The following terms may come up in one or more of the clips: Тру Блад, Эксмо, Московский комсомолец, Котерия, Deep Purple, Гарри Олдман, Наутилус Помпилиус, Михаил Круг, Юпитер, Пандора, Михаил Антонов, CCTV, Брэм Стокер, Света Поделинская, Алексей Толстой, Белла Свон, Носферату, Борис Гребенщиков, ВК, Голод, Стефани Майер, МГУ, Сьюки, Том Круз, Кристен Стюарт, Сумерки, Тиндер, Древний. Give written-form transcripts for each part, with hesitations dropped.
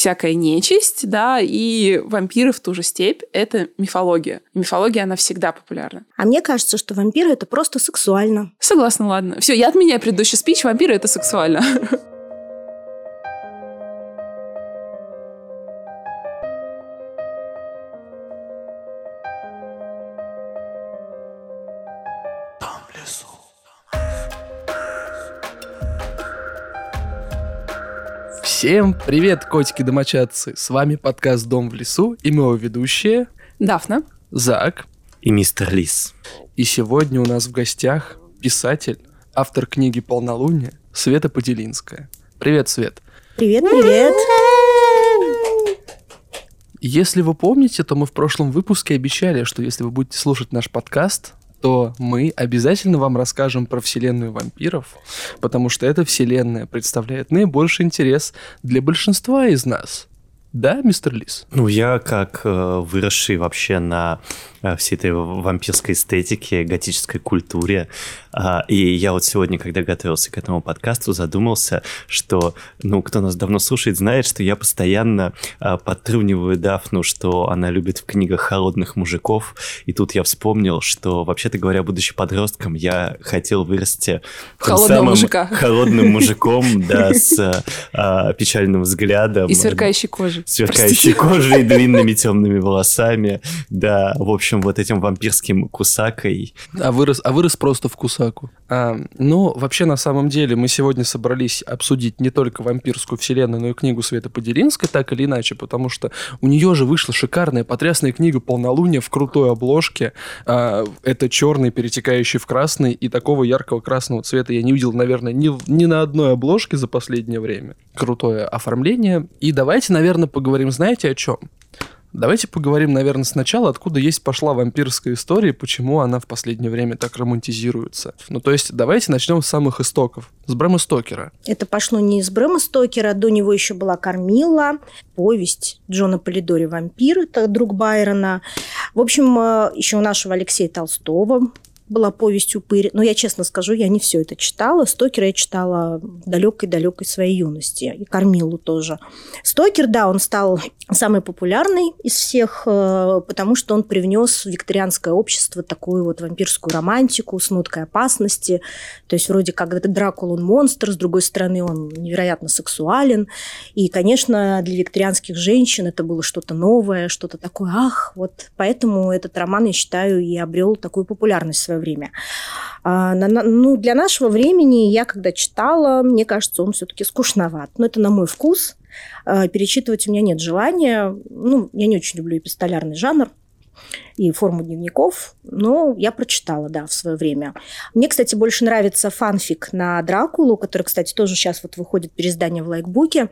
всякая нечисть, да, и вампиры в ту же степь – это мифология. И мифология, она всегда популярна. А мне кажется, что вампиры – это просто сексуально. Согласна, ладно. Все, я отменяю предыдущий спич, вампиры – это сексуально. Всем привет, котики-домочадцы! С вами подкаст «Дом в лесу» и мы его ведущие Дафна, Зак и мистер Лис. И сегодня у нас в гостях писатель, автор книги «Полнолуние» Света Поделинская. Привет, Свет! Привет-привет! Если вы помните, то мы в прошлом выпуске обещали, что если вы будете слушать наш подкаст, то мы обязательно вам расскажем про вселенную вампиров, потому что эта вселенная представляет наибольший интерес для большинства из нас. Да, мистер Лис? Ну, я как выросший вообще на всей этой вампирской эстетике, готической культуре, и я вот сегодня, когда готовился к этому подкасту, задумался, что, ну, кто нас давно слушает, знает, что я постоянно подтруниваю Дафну, что она любит в книгах холодных мужиков, и тут я вспомнил, что, вообще-то говоря, будучи подростком, я хотел вырасти холодного мужика, холодным мужиком, да, с печальным взглядом. И сверкающей кожей. Сверкающей кожей, длинными темными волосами, да, в общем, вот этим вампирским кусакой. А вырос просто в кусаку. Ну, вообще, на самом деле, мы сегодня собрались обсудить не только вампирскую вселенную, но и книгу Светы Поделинской, так или иначе, потому что у нее же вышла шикарная, потрясная книга «Полнолуние» в крутой обложке. Это черный, перетекающий в красный, и такого яркого красного цвета я не видел, наверное, ни на одной обложке за последнее время. Крутое оформление. И давайте, наверное, поговорим, знаете, о чем? Давайте поговорим, наверное, сначала, откуда пошла вампирская история, почему она в последнее время так романтизируется. Ну, то есть, давайте начнем с самых истоков, с Брэма Стокера. Это пошло не из Брэма Стокера, до него еще была Кармилла, повесть Джона Полидори «Вампир», это друг Байрона. В общем, еще у нашего Алексея Толстого была повесть «Упырь». Но я честно скажу, я не все это читала. Стокера я читала в далекой-далекой своей юности. И Кармиллу тоже. Стокер, да, он стал самый популярный из всех, потому что он привнес в викторианское общество такую вот вампирскую романтику с ноткой опасности. То есть вроде как Дракула, он монстр, с другой стороны, он невероятно сексуален. И, конечно, для викторианских женщин это было что-то новое, что-то такое, ах, вот. Поэтому этот роман, я считаю, и обрел такую популярность в свое время. Ну, для нашего времени я, когда читала, мне кажется, он все-таки скучноват. Но это на мой вкус. Перечитывать у меня нет желания. Ну, я не очень люблю эпистолярный жанр и форму дневников, но я прочитала, да, в свое время. Мне, кстати, больше нравится фанфик на Дракулу, который, кстати, тоже сейчас вот выходит переиздание в Лайкбуке,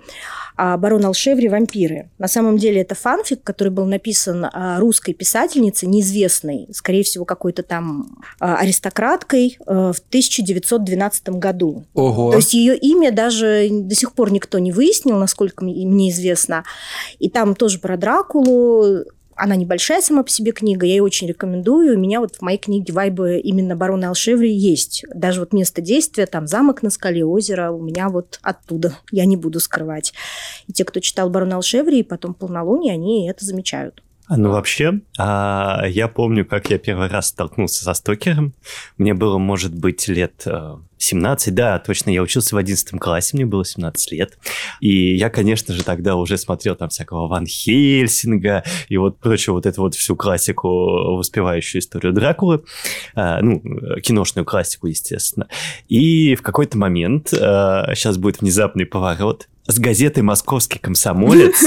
«Барон Олшеври. Вампиры». На самом деле это фанфик, который был написан русской писательницей, неизвестной, скорее всего, какой-то там аристократкой, в 1912 году. Ого. То есть ее имя даже до сих пор никто не выяснил, насколько мне известно. И там тоже про Дракулу. Она небольшая сама по себе книга, я ее очень рекомендую. У меня вот в моей книге вайбы именно «Барона Олшеври» есть. Даже вот место действия, там замок на скале, озеро, у меня вот оттуда. Я не буду скрывать. И те, кто читал «Барона Олшеври» и потом «Полнолуние», они это замечают. Ну, вообще, я помню, как я первый раз столкнулся со Стокером. Мне было, может быть, лет 17, да, точно, я учился в 11 классе, мне было 17 лет. И я, конечно же, тогда уже смотрел там всякого Ван Хельсинга и вот прочую вот эту вот всю классику, воспевающую историю Дракулы. Ну, киношную классику, естественно. И в какой-то момент, сейчас будет внезапный поворот, с газетой «Московский комсомолец»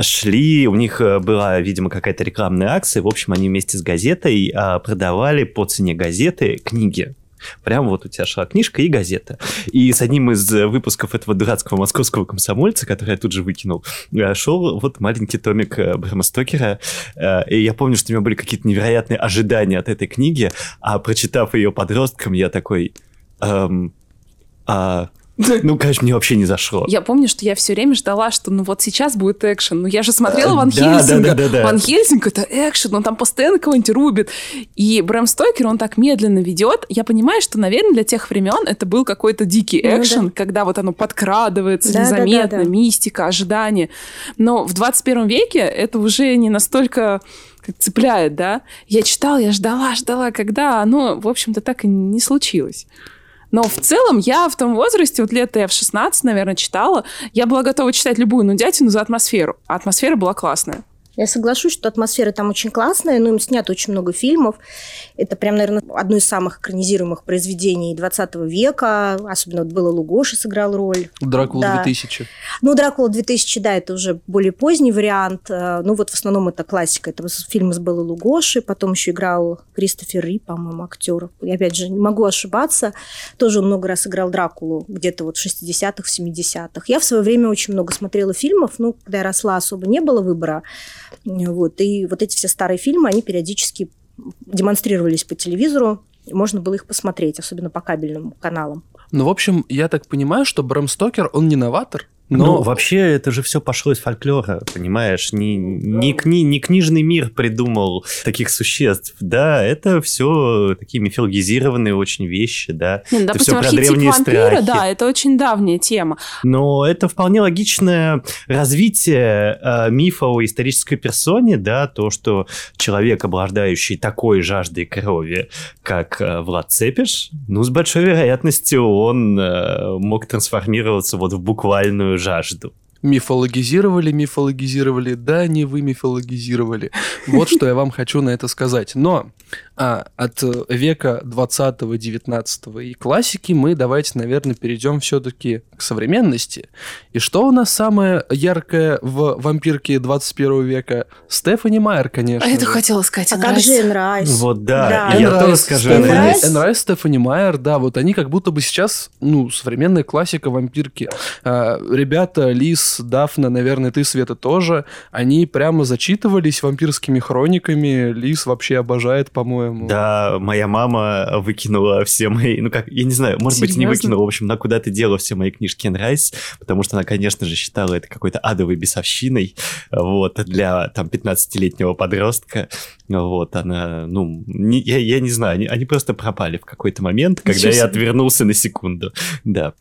шли, у них была, видимо, какая-то рекламная акция, в общем, они вместе с газетой продавали по цене газеты книги. Прямо вот у тебя шла книжка и газета. И с одним из выпусков этого дурацкого «Московского комсомольца», который я тут же выкинул, шел вот маленький томик Брэма Стокера. И я помню, что у меня были какие-то невероятные ожидания от этой книги, а прочитав ее подростком, я такой... Ну, конечно, мне вообще не зашло. Я помню, что я все время ждала, что ну вот сейчас будет экшен. Но я же смотрела Ван Хельсинга. Да. Ван Хельсинг — это экшен, он там постоянно кого-нибудь рубит. И Брэм Стокер, он так медленно ведет. Я понимаю, что, наверное, для тех времен это был какой-то дикий экшен, когда вот оно подкрадывается незаметно, мистика, ожидание. Но в 21 веке это уже не настолько... цепляет, да? Я читала, я ждала, когда оно, в общем-то, так и не случилось. Но в целом я в том возрасте, вот лет я в 16, наверное, читала, я была готова читать любую нудятину за атмосферу. А атмосфера была классная. Я соглашусь, что атмосфера там очень классная, но им снято очень много фильмов. Это прям, наверное, одно из самых экранизируемых произведений 20 века. Особенно вот Бела Лугоши сыграл роль. «Дракула 2000». Ну, «Дракула 2000», да, это уже более поздний вариант. Ну, вот в основном это классика. Это фильм с Белой Лугоши. Потом еще играл Кристофер Ри, по-моему, актер. Я, опять же, не могу ошибаться. Тоже он много раз играл Дракулу. Где-то вот в 60-х, 70-х. Я в свое время очень много смотрела фильмов. Ну, когда я росла, особо не было выбора. Вот. И вот эти все старые фильмы, они периодически демонстрировались по телевизору, и можно было их посмотреть, особенно по кабельным каналам. Ну, в общем, я так понимаю, что Брэм Стокер, он не новатор, но... Ну, вообще, это же все пошло из фольклора, понимаешь? Не книжный мир придумал таких существ, да, это все такие мифологизированные очень вещи, да. Ну, допустим, это все про древние вампира, страхи. Да, это очень давняя тема. Но это вполне логичное развитие мифа о исторической персоне, да, то, что человек, обладающий такой жаждой крови, как Влад Цепиш, ну, с большой вероятностью он мог трансформироваться вот в буквальную жажду. Мифологизировали, да не вы мифологизировали. Вот что я вам хочу на это сказать. Но от века 20-го, 19-го и классики мы давайте, наверное, перейдем все-таки к современности. И что у нас самое яркое в вампирке 21 века? Стефани Майер, конечно. А это хотела сказать Энн Райс. А как же Энн Райс? Вот, да. Я тоже скажу Энн Райс. Энн Райс, Стефани Майер, да, вот они как будто бы сейчас, ну, современная классика вампирки. Ребята, Лис, Дафна, наверное, ты, Света, тоже. Они прямо зачитывались вампирскими хрониками. Лис вообще обожает, по-моему. Да, моя мама выкинула все мои... Ну, как, я не знаю, может Серьезно? Быть, не выкинула. В общем, она куда-то делала все мои книжки Энн Райс, потому что она, конечно же, считала это какой-то адовой бесовщиной. Вот, для, там, 15-летнего подростка. Вот, она... Ну, не, я не знаю, они просто пропали в какой-то момент, когда я отвернулся на секунду. Да.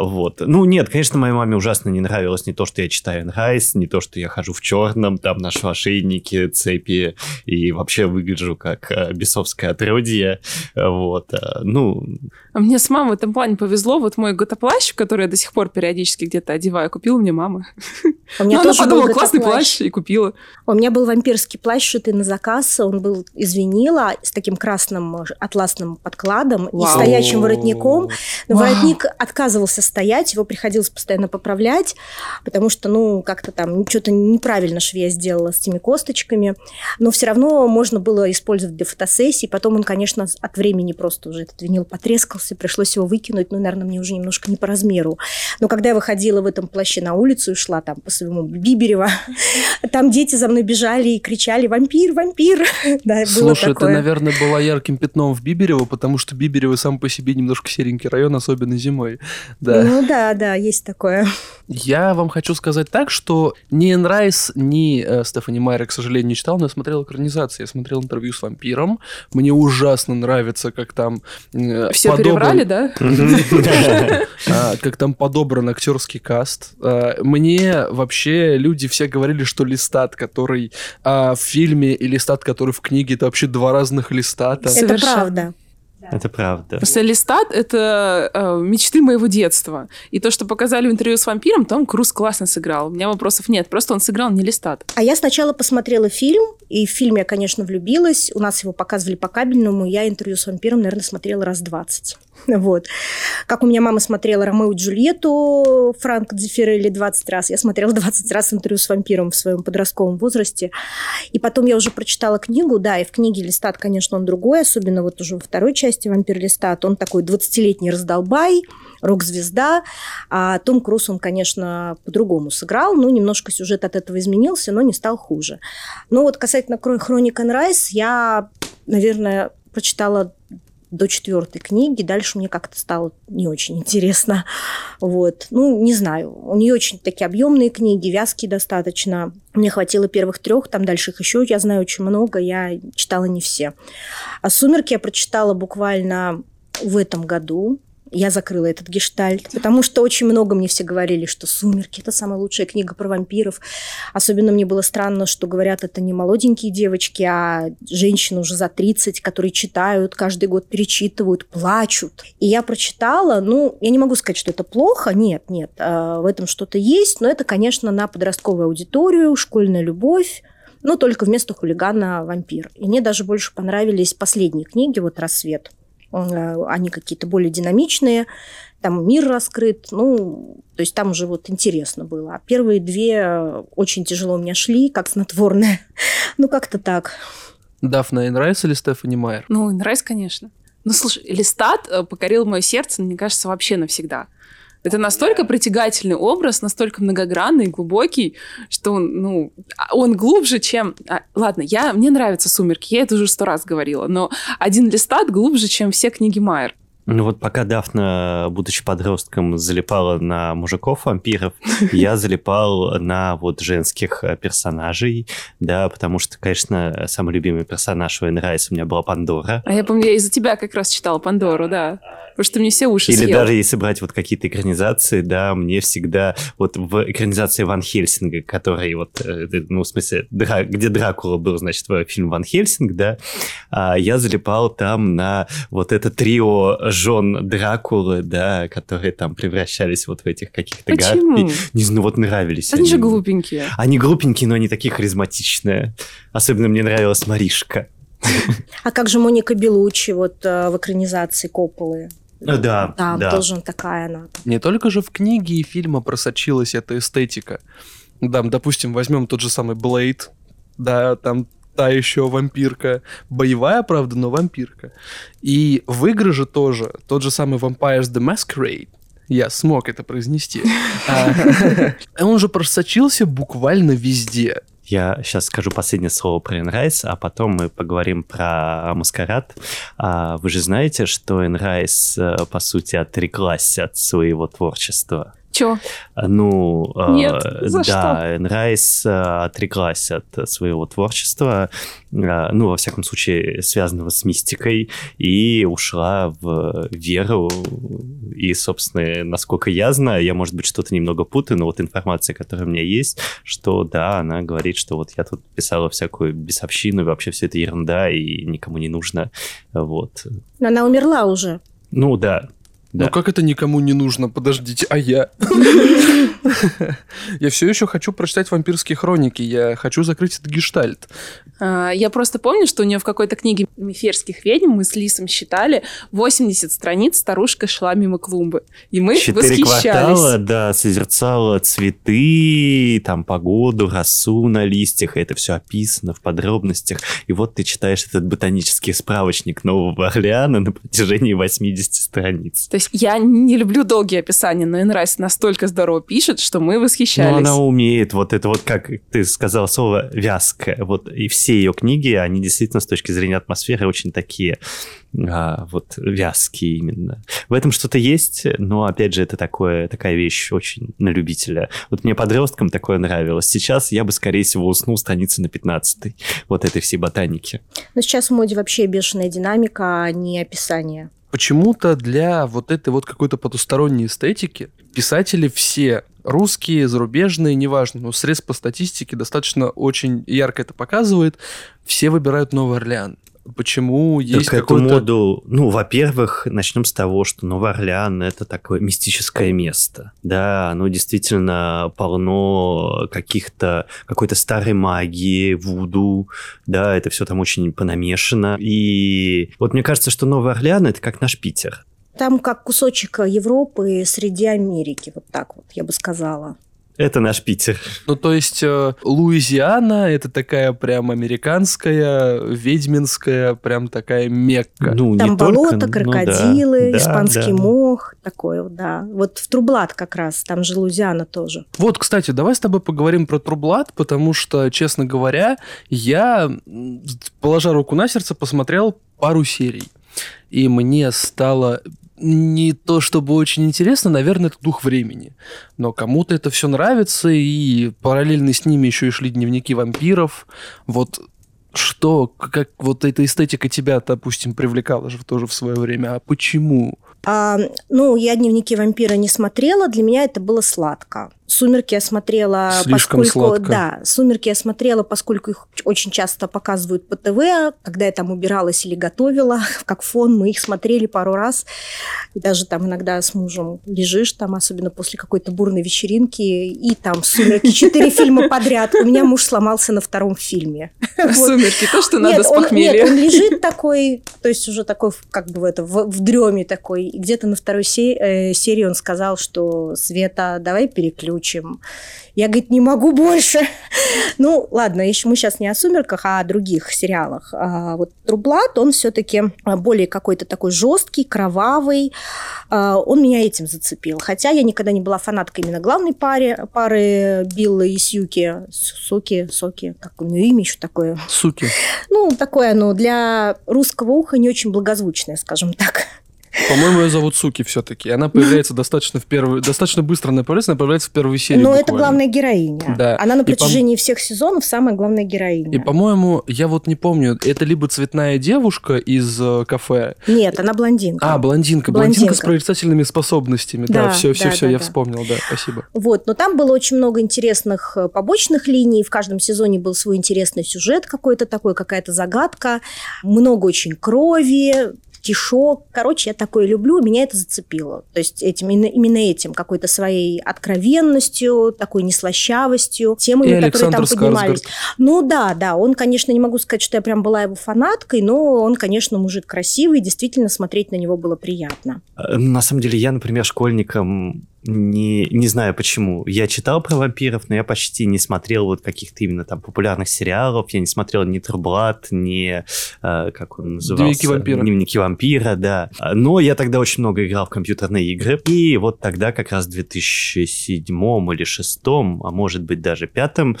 Вот. Ну, нет, конечно, моей маме ужасно не нравится. Не то, что я читаю Энн Райс, не то, что я хожу в черном, там ношу ошейники, цепи и вообще выгляжу как бесовское отродье. Вот, ну... Мне с мамой в этом плане повезло. Вот мой готоплащ, который я до сих пор периодически где-то одеваю, купила мне мама. Она подумала, классный плащ, и купила. У меня был вампирский плащ, шитый на заказ. Он был из винила с таким красным атласным подкладом и стоячим воротником. Но воротник отказывался стоять, его приходилось постоянно поправлять, потому что, ну, как-то там что-то неправильно швея сделала с теми косточками. Но все равно можно было использовать для фотосессий. Потом он, конечно, от времени просто уже этот винил потрескался, пришлось его выкинуть. Ну, наверное, мне уже немножко не по размеру. Но когда я выходила в этом плаще на улицу и шла там по своему Биберево, там дети за мной бежали и кричали: «Вампир, вампир!» Слушай, это, наверное, была ярким пятном в Биберево, потому что Биберево сам по себе немножко серенький район, особенно зимой. Ну да, есть такое. Я вам хочу сказать так, что ни Энн Райс, ни Стефани Майер, к сожалению, не читал, но я смотрел экранизации, я смотрел «Интервью с вампиром». Мне ужасно нравится, как там... Все перебрали, да? Как там подобран актерский каст. Мне вообще люди все говорили, что Лестат, который в фильме, и Лестат, который в книге, это вообще два разных Лестата. Это правда. Это правда. Просто Лестат — это мечты моего детства. И то, что показали в «Интервью с вампиром», Том Круз классно сыграл. У меня вопросов нет. Просто он сыграл не Лестат. А я сначала посмотрела фильм, и в фильм я, конечно, влюбилась. У нас его показывали по кабельному. Я «Интервью с вампиром», наверное, смотрела раз 20. Вот. Как у меня мама смотрела «Ромео и Джульетту» Франко Дзеффирелли 20 раз. Я смотрела 20 раз «Интервью с вампиром» в своем подростковом возрасте. И потом я уже прочитала книгу, да, и в книге Лестат, конечно, он другой, особенно вот уже во второй части «Вампир Лестат». Он такой 20-летний раздолбай, рок-звезда. А Том Круз, он, конечно, по-другому сыграл. Ну, немножко сюжет от этого изменился, но не стал хуже. Но вот касательно «Хроник Энн Райс», я, наверное, прочитала до 4-й книги. Дальше мне как-то стало не очень интересно. Вот. Ну, не знаю. У нее очень такие объемные книги, вязкие достаточно. Мне хватило первых 3, там дальше их еще, я знаю, очень много. Я читала не все. А «Сумерки» я прочитала буквально в этом году. Я закрыла этот гештальт, потому что очень много мне все говорили, что «Сумерки» – это самая лучшая книга про вампиров. Особенно мне было странно, что говорят, это не молоденькие девочки, а женщины уже за 30, которые читают, каждый год перечитывают, плачут. И я прочитала, ну, я не могу сказать, что это плохо, нет, нет, в этом что-то есть, но это, конечно, на подростковую аудиторию, школьная любовь. Но только вместо хулигана вампир. И мне даже больше понравились последние книги, вот «Рассвет». Они какие-то более динамичные, там мир раскрыт, ну, то есть там уже вот интересно было. А первые 2 очень тяжело у меня шли, как снотворное. Ну, как-то так. Дафна Энн Райс или Стефани Майер? Ну, Энн Райс, конечно. Ну, слушай, Лестат покорил мое сердце, мне кажется, вообще навсегда. Это настолько притягательный образ, настолько многогранный, глубокий, что он глубже, чем... Ладно, мне нравятся «Сумерки», я это уже 100 раз говорила, но один Лестат глубже, чем все книги Майер. Ну вот пока Дафна, будучи подростком, залипала на мужиков-вампиров, я залипал на вот женских персонажей, да, потому что, конечно, самый любимый персонаж у Энн Райс у меня была Пандора. А я помню, я из-за тебя как раз читала Пандору, да, потому что мне все уши съел. Или даже если брать вот какие-то экранизации, да, мне всегда вот в экранизации Ван Хельсинга, который вот, ну, в смысле, где Дракула был, значит, фильм Ван Хельсинг, да, я залипал там на вот это трио жен Дракулы, да, которые там превращались вот в этих каких-то гадких. Не знаю, вот нравились они. Они же глупенькие. Они глупенькие, но они такие харизматичные. Особенно мне нравилась Маришка. А как же Моника Белуччи вот в экранизации Копполы? Да. Там тоже такая она. Не только же в книге и фильма просочилась эта эстетика. Да, допустим, возьмем тот же самый Блейд, да, там та еще вампирка. Боевая, правда, но вампирка. И в игры же тоже тот же самый Vampire: The Masquerade. Я смог это произнести. Он же просочился буквально везде. Я сейчас скажу последнее слово про Энн Райс, а потом мы поговорим про маскарад. Вы же знаете, что Энн Райс, по сути, отреклась от своего творчества. Чё? Ну, нет, за да, Энн Райс отреклась от своего творчества, ну, во всяком случае, связанного с мистикой, и ушла в веру. И, собственно, насколько я знаю, я, может быть, что-то немного путаю, но вот информация, которая у меня есть, что, да, она говорит, что вот я тут писала всякую бесовщину, и вообще все это ерунда, и никому не нужно, вот. Но она умерла уже. Ну, да. Да. Ну как это никому не нужно? Подождите, а я? Я все еще хочу прочитать «Вампирские хроники», я хочу закрыть этот гештальт. Я просто помню, что у нее в какой-то книге «Меферских ведьм» мы с Лисом считали 80 страниц старушка шла мимо клумбы, и мы восхищались. 4 квартала, да, созерцала цветы, там погоду, росу на листьях, это все описано в подробностях, и вот ты читаешь этот ботанический справочник Нового Орлеана на протяжении 80 страниц. То есть я не люблю долгие описания, но Энн Райс настолько здорово пишет, что мы восхищались. Но она умеет, вот это вот, как ты сказала слово, вязкое, вот, и все ее книги, они действительно с точки зрения атмосферы очень такие, вот, вязкие именно. В этом что-то есть, но, опять же, это такая вещь очень на любителя. Вот мне подросткам такое нравилось. Сейчас я бы, скорее всего, уснул страницы на 15-й, вот этой всей ботаники. Но сейчас в моде вообще бешеная динамика, а не описание. Почему-то для вот этой вот какой-то потусторонней эстетики писатели все, русские, зарубежные, неважно, но срез по статистике достаточно очень ярко это показывает, все выбирают Новый Орлеан. Почему есть так какой-то... Эту моду, ну, во-первых, начнем с того, что Новый Орлеан – это такое мистическое место. Да, оно действительно полно какой-то старой магии, вуду. Да, это все там очень понамешано. И вот мне кажется, что Новый Орлеан – это как наш Питер. Там как кусочек Европы среди Америки, вот так вот, я бы сказала. Это наш Питер. Ну, то есть, Луизиана – это такая прям американская, ведьминская, прям такая мекка. Ну, там не болото, только, крокодилы, да, испанский мох, такое, да. Вот в Тру Блад как раз, там же Луизиана тоже. Вот, кстати, давай с тобой поговорим про Тру Блад, потому что, честно говоря, я, положа руку на сердце, посмотрел пару серий. и мне стало не то чтобы очень интересно, наверное, это дух времени. Но кому-то это все нравится, и параллельно с ними еще и шли дневники вампиров. Вот что, как вот эта эстетика тебя, допустим, привлекала же тоже в свое время, а почему? Я «Дневники вампира» не смотрела, для меня это было сладко. «Сумерки» я смотрела... Слишком сладко. Да, «Сумерки» я смотрела, поскольку их очень часто показывают по ТВ, когда я там убиралась или готовила, как фон, мы их смотрели пару раз. И даже там иногда с мужем лежишь, там, особенно после какой-то бурной вечеринки, и там «Сумерки» 4 фильма подряд. У меня муж сломался на втором фильме. «Сумерки» то, что надо с похмелья. Нет, он лежит такой, то есть уже такой, как бы в дреме такой. И где-то на второй серии он сказал, что «Света, давай переключим». Я, говорит, не могу больше. Ну, ладно, еще мы сейчас не о «Сумерках», а о других сериалах. Вот «Тру Блад», он все-таки более какой-то такой жесткий, кровавый. Он меня этим зацепил. Хотя я никогда не была фанаткой именно главной пары Беллы и Сьюки. Соки, как у нее имя еще такое? Суки. Ну, такое оно для русского уха не очень благозвучное, скажем так. По-моему, ее зовут Суки все-таки. Она появляется достаточно быстро, она появляется в первой серии. Но это главная героиня. Да. Она на протяжении всех сезонов самая главная героиня. И, по-моему, я вот не помню, это либо цветная девушка из кафе. Нет, она блондинка. Блондинка с прорицательными способностями. Да, все, вспомнил, да, спасибо. Вот, но там было очень много интересных побочных линий. В каждом сезоне был свой интересный сюжет какой-то такой, какая-то загадка. Много очень крови. Тишок. Короче, я такое люблю, меня это зацепило. То есть именно этим, какой-то своей откровенностью, такой неслащавостью, темами, которые там поднимались. Ну да, он, конечно, не могу сказать, что я прям была его фанаткой, но он, конечно, мужик красивый, действительно смотреть на него было приятно. На самом деле, я, например, школьником... Не знаю почему. Я читал про вампиров, но я почти не смотрел вот каких-то именно там популярных сериалов. Я не смотрел ни «Тру Блад», ни, как он назывался? «Дневники вампира», да. Но я тогда очень много играл в компьютерные игры. И вот тогда как раз в 2007 или 2006, а может быть даже в пятом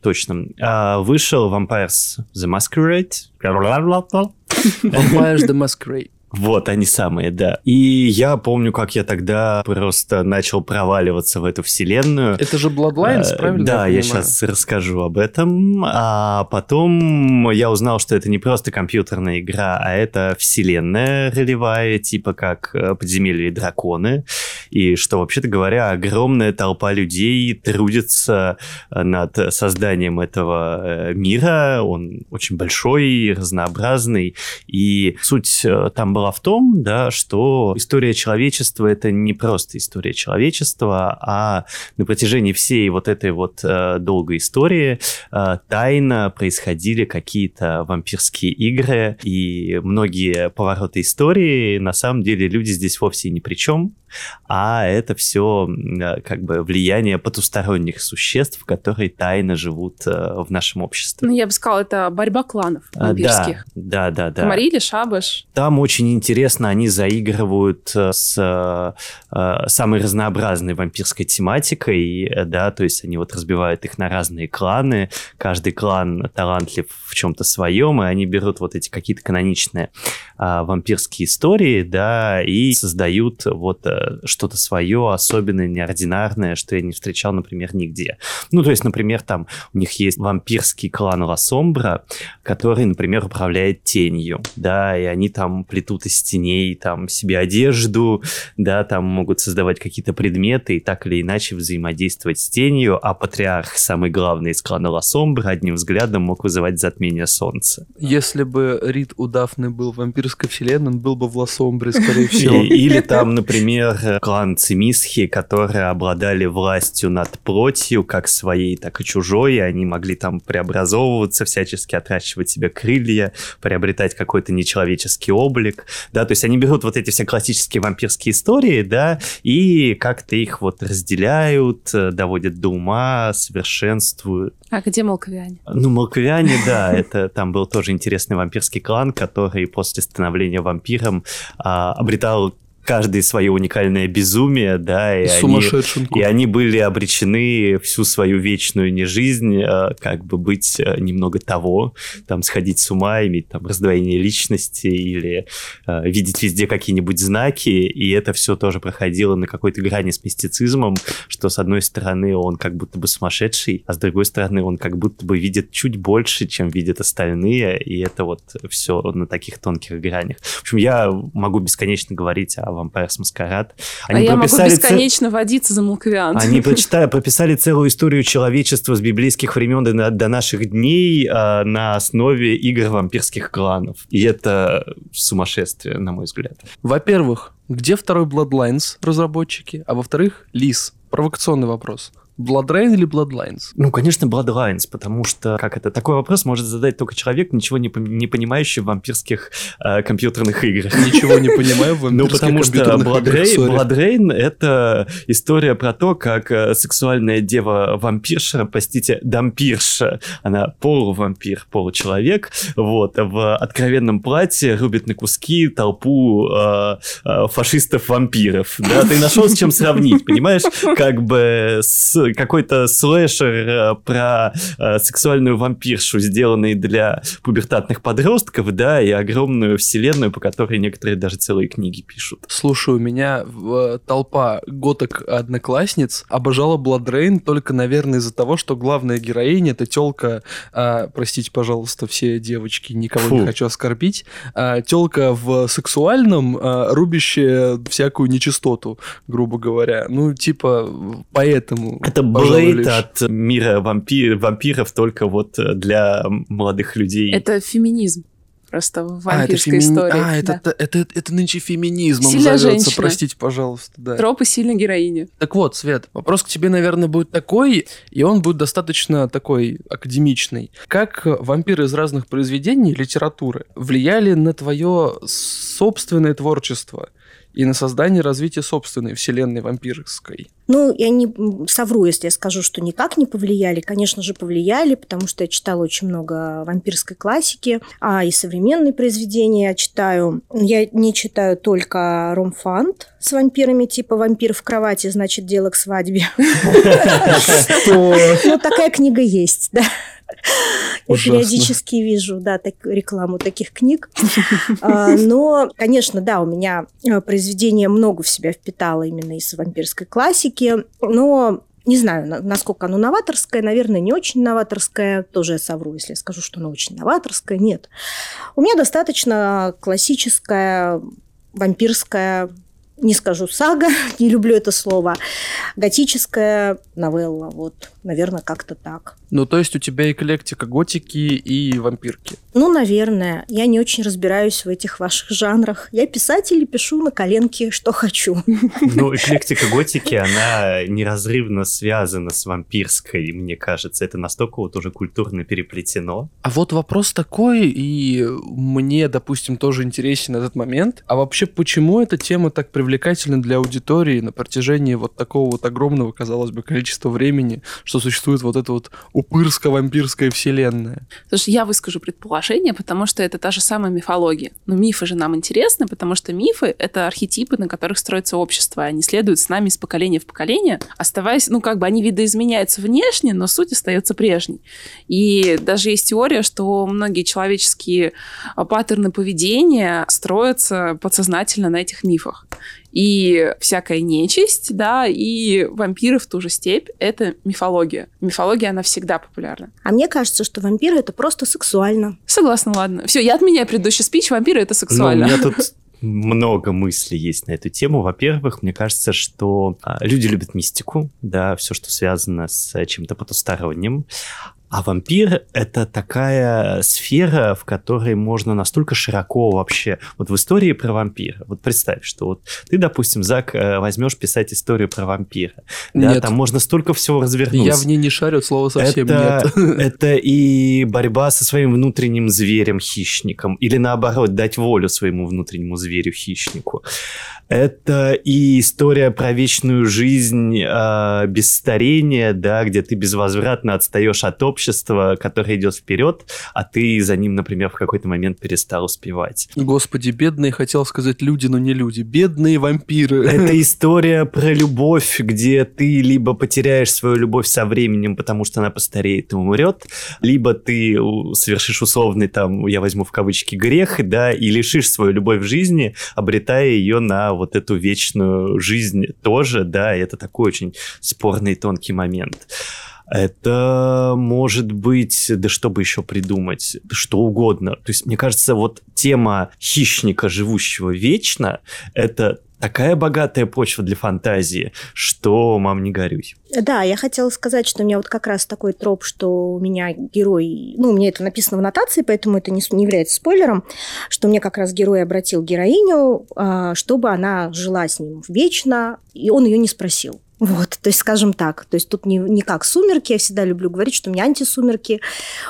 точно, вышел «Vampire: The Masquerade». «Vampire: The Masquerade». Вот они самые, да. И я помню, как я тогда просто начал проваливаться в эту вселенную. Это же Bloodlines, правильно? Да, я сейчас расскажу об этом. А потом я узнал, что это не просто компьютерная игра, а это вселенная ролевая, типа как «Подземелье и драконы». И что, вообще-то говоря, огромная толпа людей трудится над созданием этого мира. Он очень большой, разнообразный. И суть там была в том, да, что история человечества — это не просто история человечества, а на протяжении всей вот этой вот долгой истории тайно происходили какие-то вампирские игры, и многие повороты истории, на самом деле, люди здесь вовсе ни при чем, а это все как бы влияние потусторонних существ, которые тайно живут в нашем обществе. Ну, я бы сказала, это борьба кланов вампирских. Да. Комарили, шабаш. Там очень интересно, они заигрывают с самой разнообразной вампирской тематикой, да, то есть они вот разбивают их на разные кланы, каждый клан талантлив в чем-то своем, и они берут вот эти какие-то каноничные вампирские истории, да, и создают вот что-то свое, особенное, неординарное, что я не встречал, например, нигде. Ну, то есть, например, там у них есть вампирский клан Ласомбра, который, например, управляет тенью, да, и они там плетут из теней там себе одежду, да, там могут создавать какие-то предметы и так или иначе взаимодействовать с тенью, а патриарх, самый главный из клана Ласомбра, одним взглядом мог вызывать затмение солнца. Если бы Рид Удафны был в вампирской вселенной, он был бы в Ласомбре, скорее всего. Или там, например, клан Цимисхи, которые обладали властью над плотью, как своей, так и чужой, и они могли там преобразовываться, всячески отращивать себе крылья, приобретать какой-то нечеловеческий облик, да, то есть они берут вот эти все классические вампирские истории, да, и как-то их вот разделяют, доводят до ума, совершенствуют. А где Малкавиане? Ну, Малкавиане, да, это там был тоже интересный вампирский клан, который после становления вампиром обретал каждый свое уникальное безумие, да, и они были обречены всю свою вечную нежизнь как бы быть немного того, там, сходить с ума, иметь там раздвоение личности или видеть везде какие-нибудь знаки, и это все тоже проходило на какой-то грани с мистицизмом, что с одной стороны он как будто бы сумасшедший, а с другой стороны он как будто бы видит чуть больше, чем видят остальные, и это вот все на таких тонких гранях. В общем, я могу бесконечно говорить о Vampire: The Masquerade. Я могу бесконечно водиться за малкавианцем. Они прописали целую историю человечества с библейских времен до наших дней на основе игр вампирских кланов. И это сумасшествие, на мой взгляд. Во-первых, где второй Bloodlines разработчики? А во-вторых, Лиз, провокационный вопрос. Bloodrayne или Bloodlines? Ну, конечно, Bloodlines, потому что, как это, такой вопрос может задать только человек, ничего не понимающий в вампирских компьютерных играх. Ничего не понимаю в вампирских компьютерных играх. Ну, потому что Bloodrayne — это история про то, как сексуальная дева-вампирша, простите, дампирша, она полувампир, получеловек, вот, в откровенном платье рубит на куски толпу фашистов-вампиров. Да, ты нашел с чем сравнить, понимаешь? Как бы с какой-то слэшер про сексуальную вампиршу, сделанный для пубертатных подростков, да, и огромную вселенную, по которой некоторые даже целые книги пишут. Слушай, у меня толпа готок-одноклассниц обожала Bloodrayne только, наверное, из-за того, что главная героиня — это тёлка, простите, пожалуйста, все девочки, никого не хочу оскорбить, тёлка в сексуальном, рубящая всякую нечистоту, грубо говоря. Ну, типа, поэтому... Это Блейд от мира вампиров только вот для молодых людей. Это феминизм. Просто в вампирской истории. Это нынче феминизмом зовется, простите, пожалуйста. Да. Тропы сильной героини. Так вот, Свет, вопрос к тебе, наверное, будет такой, и он будет достаточно такой академичный. Как вампиры из разных произведений литературы влияли на твое собственное творчество и на создание и развитие собственной вселенной вампирской? Ну, я не совру, если я скажу, что никак не повлияли. Конечно же, повлияли, потому что я читала очень много вампирской классики, а и современные произведения я читаю. Я не читаю только ромфант с вампирами, типа «Вампир в кровати, значит, дело к свадьбе». Ну, такая книга есть, да. Я периодически вижу, да, рекламу таких книг. Но, конечно, да, у меня произведение много в себя впитало именно из вампирской классики, но... Не знаю, насколько оно новаторское, наверное, не очень новаторское. Тоже я совру, если я скажу, что оно очень новаторское. Нет. У меня достаточно классическая вампирская, не скажу сага, не люблю это слово, готическая новелла. Вот, наверное, как-то так. Ну, то есть у тебя эклектика готики и вампирки? Ну, наверное. Я не очень разбираюсь в этих ваших жанрах. Я писатель и пишу на коленке, что хочу. Ну, эклектика готики, она неразрывно связана с вампирской, мне кажется. Это настолько вот уже культурно переплетено. А вот вопрос такой, и мне, допустим, тоже интересен этот момент. А вообще, почему эта тема так привлекательна для аудитории на протяжении вот такого вот огромного, казалось бы, количества времени, что существует вот эта вот упырско-вампирская вселенная? Слушай, я выскажу предположение, потому что это та же самая мифология. Но мифы же нам интересны, потому что мифы — это архетипы, на которых строится общество. Они следуют с нами из поколения в поколение, оставаясь, ну, как бы они видоизменяются внешне, но суть остается прежней. И даже есть теория, что многие человеческие паттерны поведения строятся подсознательно на этих мифах. И всякая нечисть, да, и вампиры в ту же степь — это мифология. Мифология, она всегда популярна. А мне кажется, что вампиры — это просто сексуально. Согласна, ладно. Все, я отменяю предыдущий спич, вампиры — это сексуально. Ну, у меня тут... Много мыслей есть на эту тему. Во-первых, мне кажется, что люди любят мистику, да, все, что связано с чем-то потусторонним. А вампир — это такая сфера, в которой можно настолько широко вообще... Вот в истории про вампира, вот представь, что вот ты, допустим, Зак, возьмешь писать историю про вампира. Да, нет. Там можно столько всего развернуть. Я в ней не шарю, слово совсем нет. Это и борьба со своим внутренним зверем-хищником, или наоборот, дать волю своему внутреннему зверю-хищнику. Это и история про вечную жизнь без старения, да, где ты безвозвратно отстаешь от общества, общество, которое идет вперед, а ты за ним, например, в какой-то момент перестал успевать. Господи, бедные, хотел сказать люди, но не люди. Бедные вампиры. Это история про любовь, где ты либо потеряешь свою любовь со временем, потому что она постареет и умрет, либо ты совершишь условный, там, я возьму в кавычки, грех, да, и лишишь свою любовь в жизни, обретая ее на вот эту вечную жизнь тоже, да, это такой очень спорный тонкий момент. Это может быть, да что бы еще придумать, что угодно. То есть, мне кажется, вот тема хищника, живущего вечно, это такая богатая почва для фантазии, что, мам, не горюй. Да, я хотела сказать, что у меня вот как раз такой троп, что у меня герой... Ну, у меня это написано в аннотации, поэтому это не является спойлером, что мне как раз герой обратил героиню, чтобы она жила с ним вечно, и он ее не спросил. Вот, то есть, скажем так, то есть тут не как «Сумерки», я всегда люблю говорить, что у меня антисумерки,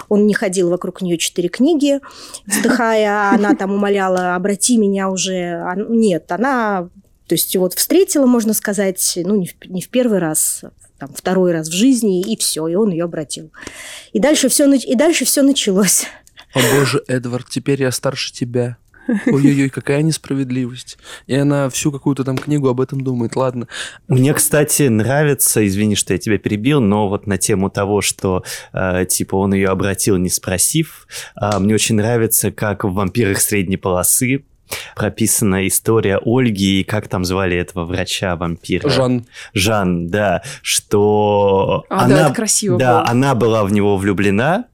он не ходил вокруг нее 4 книги, вздыхая, она там умоляла «обрати меня уже», нет, она, то есть, вот встретила, можно сказать, ну, не в первый раз, там, второй раз в жизни, и все, и он ее обратил. И дальше все началось. О боже, Эдвард, теперь я старше тебя. Ой-ой-ой, какая несправедливость. И она всю какую-то там книгу об этом думает, ладно. Мне, кстати, нравится, извини, что я тебя перебил, но вот на тему того, что, типа, он ее обратил, не спросив, мне очень нравится, как в «Вампирах средней полосы» прописана история Ольги и как там звали этого врача-вампира. Жан, да. Что она, да, красиво, да, было. Она была в него влюблена,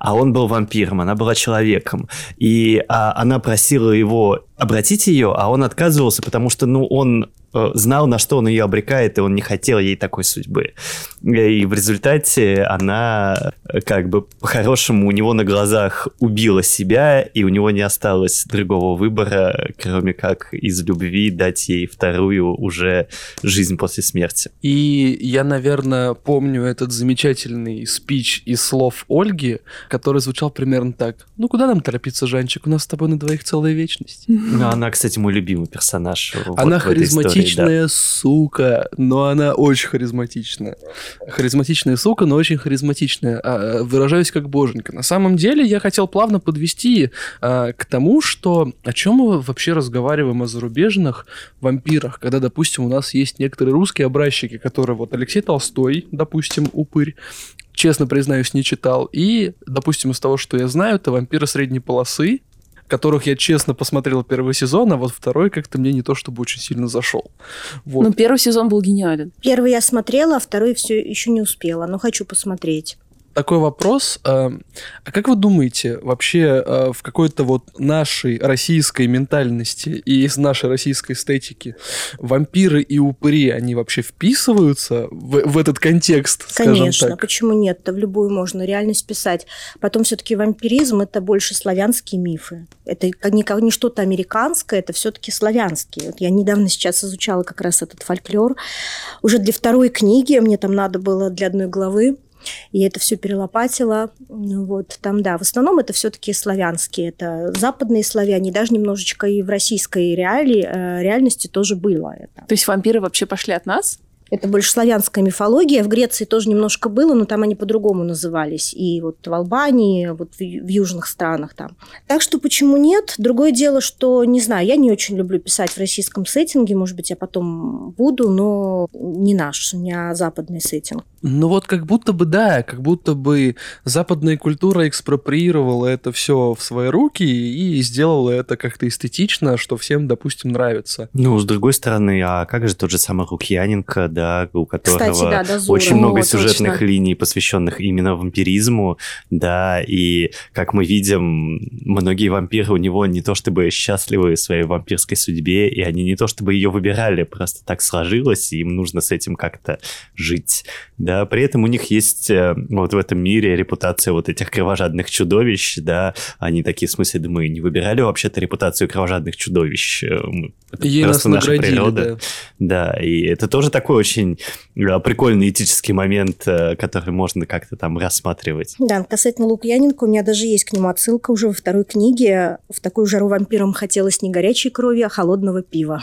а он был вампиром, она была человеком. И она просила его обратить ее, а он отказывался, потому что, ну, он знал, на что он ее обрекает, и он не хотел ей такой судьбы. И в результате она, как бы, по-хорошему, у него на глазах убила себя, и у него не осталось другого выбора, кроме как из любви дать ей вторую уже жизнь после смерти. И я, наверное, помню этот замечательный спич из слов Ольги, который звучал примерно так. «Ну, куда нам торопиться, Жанчик? У нас с тобой на двоих целая вечность». Ну, она, кстати, мой любимый персонаж. Она вот харизматичная, да, сука, но она очень харизматичная. Харизматичная сука, но очень харизматичная. Выражаюсь как боженька. На самом деле, я хотел плавно подвести к тому, что о чем мы вообще разговариваем о зарубежных вампирах, когда, допустим, у нас есть некоторые русские образчики, которые вот Алексей Толстой, допустим, «Упырь», честно признаюсь, не читал. И, допустим, из того, что я знаю, это «Вампиры средней полосы», которых я честно посмотрел первый сезон, а вот второй как-то мне не то чтобы очень сильно зашел. Вот. Ну, первый сезон был гениален. Первый я смотрела, а второй все еще не успела, но хочу посмотреть. Такой вопрос. А как вы думаете, вообще в какой-то вот нашей российской ментальности и из нашей российской эстетики вампиры и упыри, они вообще вписываются в этот контекст, скажем так? Конечно, почему нет-то? В любую можно реальность писать. Потом все-таки вампиризм – это больше славянские мифы. Это не что-то американское, это все-таки славянские. Вот я недавно сейчас изучала как раз этот фольклор. Уже для второй книги, мне там надо было для одной главы, и это все перелопатило. Вот, там, да, в основном это все-таки славянские, это западные славяне, даже немножечко и в российской реальности тоже было это. То есть вампиры вообще пошли от нас? Это больше славянская мифология. В Греции тоже немножко было, но там они по-другому назывались. И вот в Албании, вот в южных странах там. Так что почему нет? Другое дело, что, не знаю, я не очень люблю писать в российском сеттинге. Может быть, я потом буду, но не наш, у меня западный сеттинг. Ну вот как будто бы, да, как будто бы западная культура экспроприировала это все в свои руки и сделала это как-то эстетично, что всем, допустим, нравится. Ну, с другой стороны, а как же тот же самый Лукьяненко, да, у которого, кстати, да, очень много сюжетных линий, посвященных именно вампиризму, да, и, как мы видим, многие вампиры у него не то чтобы счастливы в своей вампирской судьбе, и они не то чтобы ее выбирали, просто так сложилось, и им нужно с этим как-то жить, да, при этом у них есть вот в этом мире репутация вот этих кровожадных чудовищ, да, они такие, в смысле, да мы не выбирали вообще-то репутацию кровожадных чудовищ, это ей просто наша природа, да. Да, и это тоже такое очень прикольный этический момент, который можно как-то там рассматривать. Да, касательно Лукьяненко, у меня даже есть к нему отсылка уже во второй книге. В такую жару вампирам хотелось не горячей крови, а холодного пива.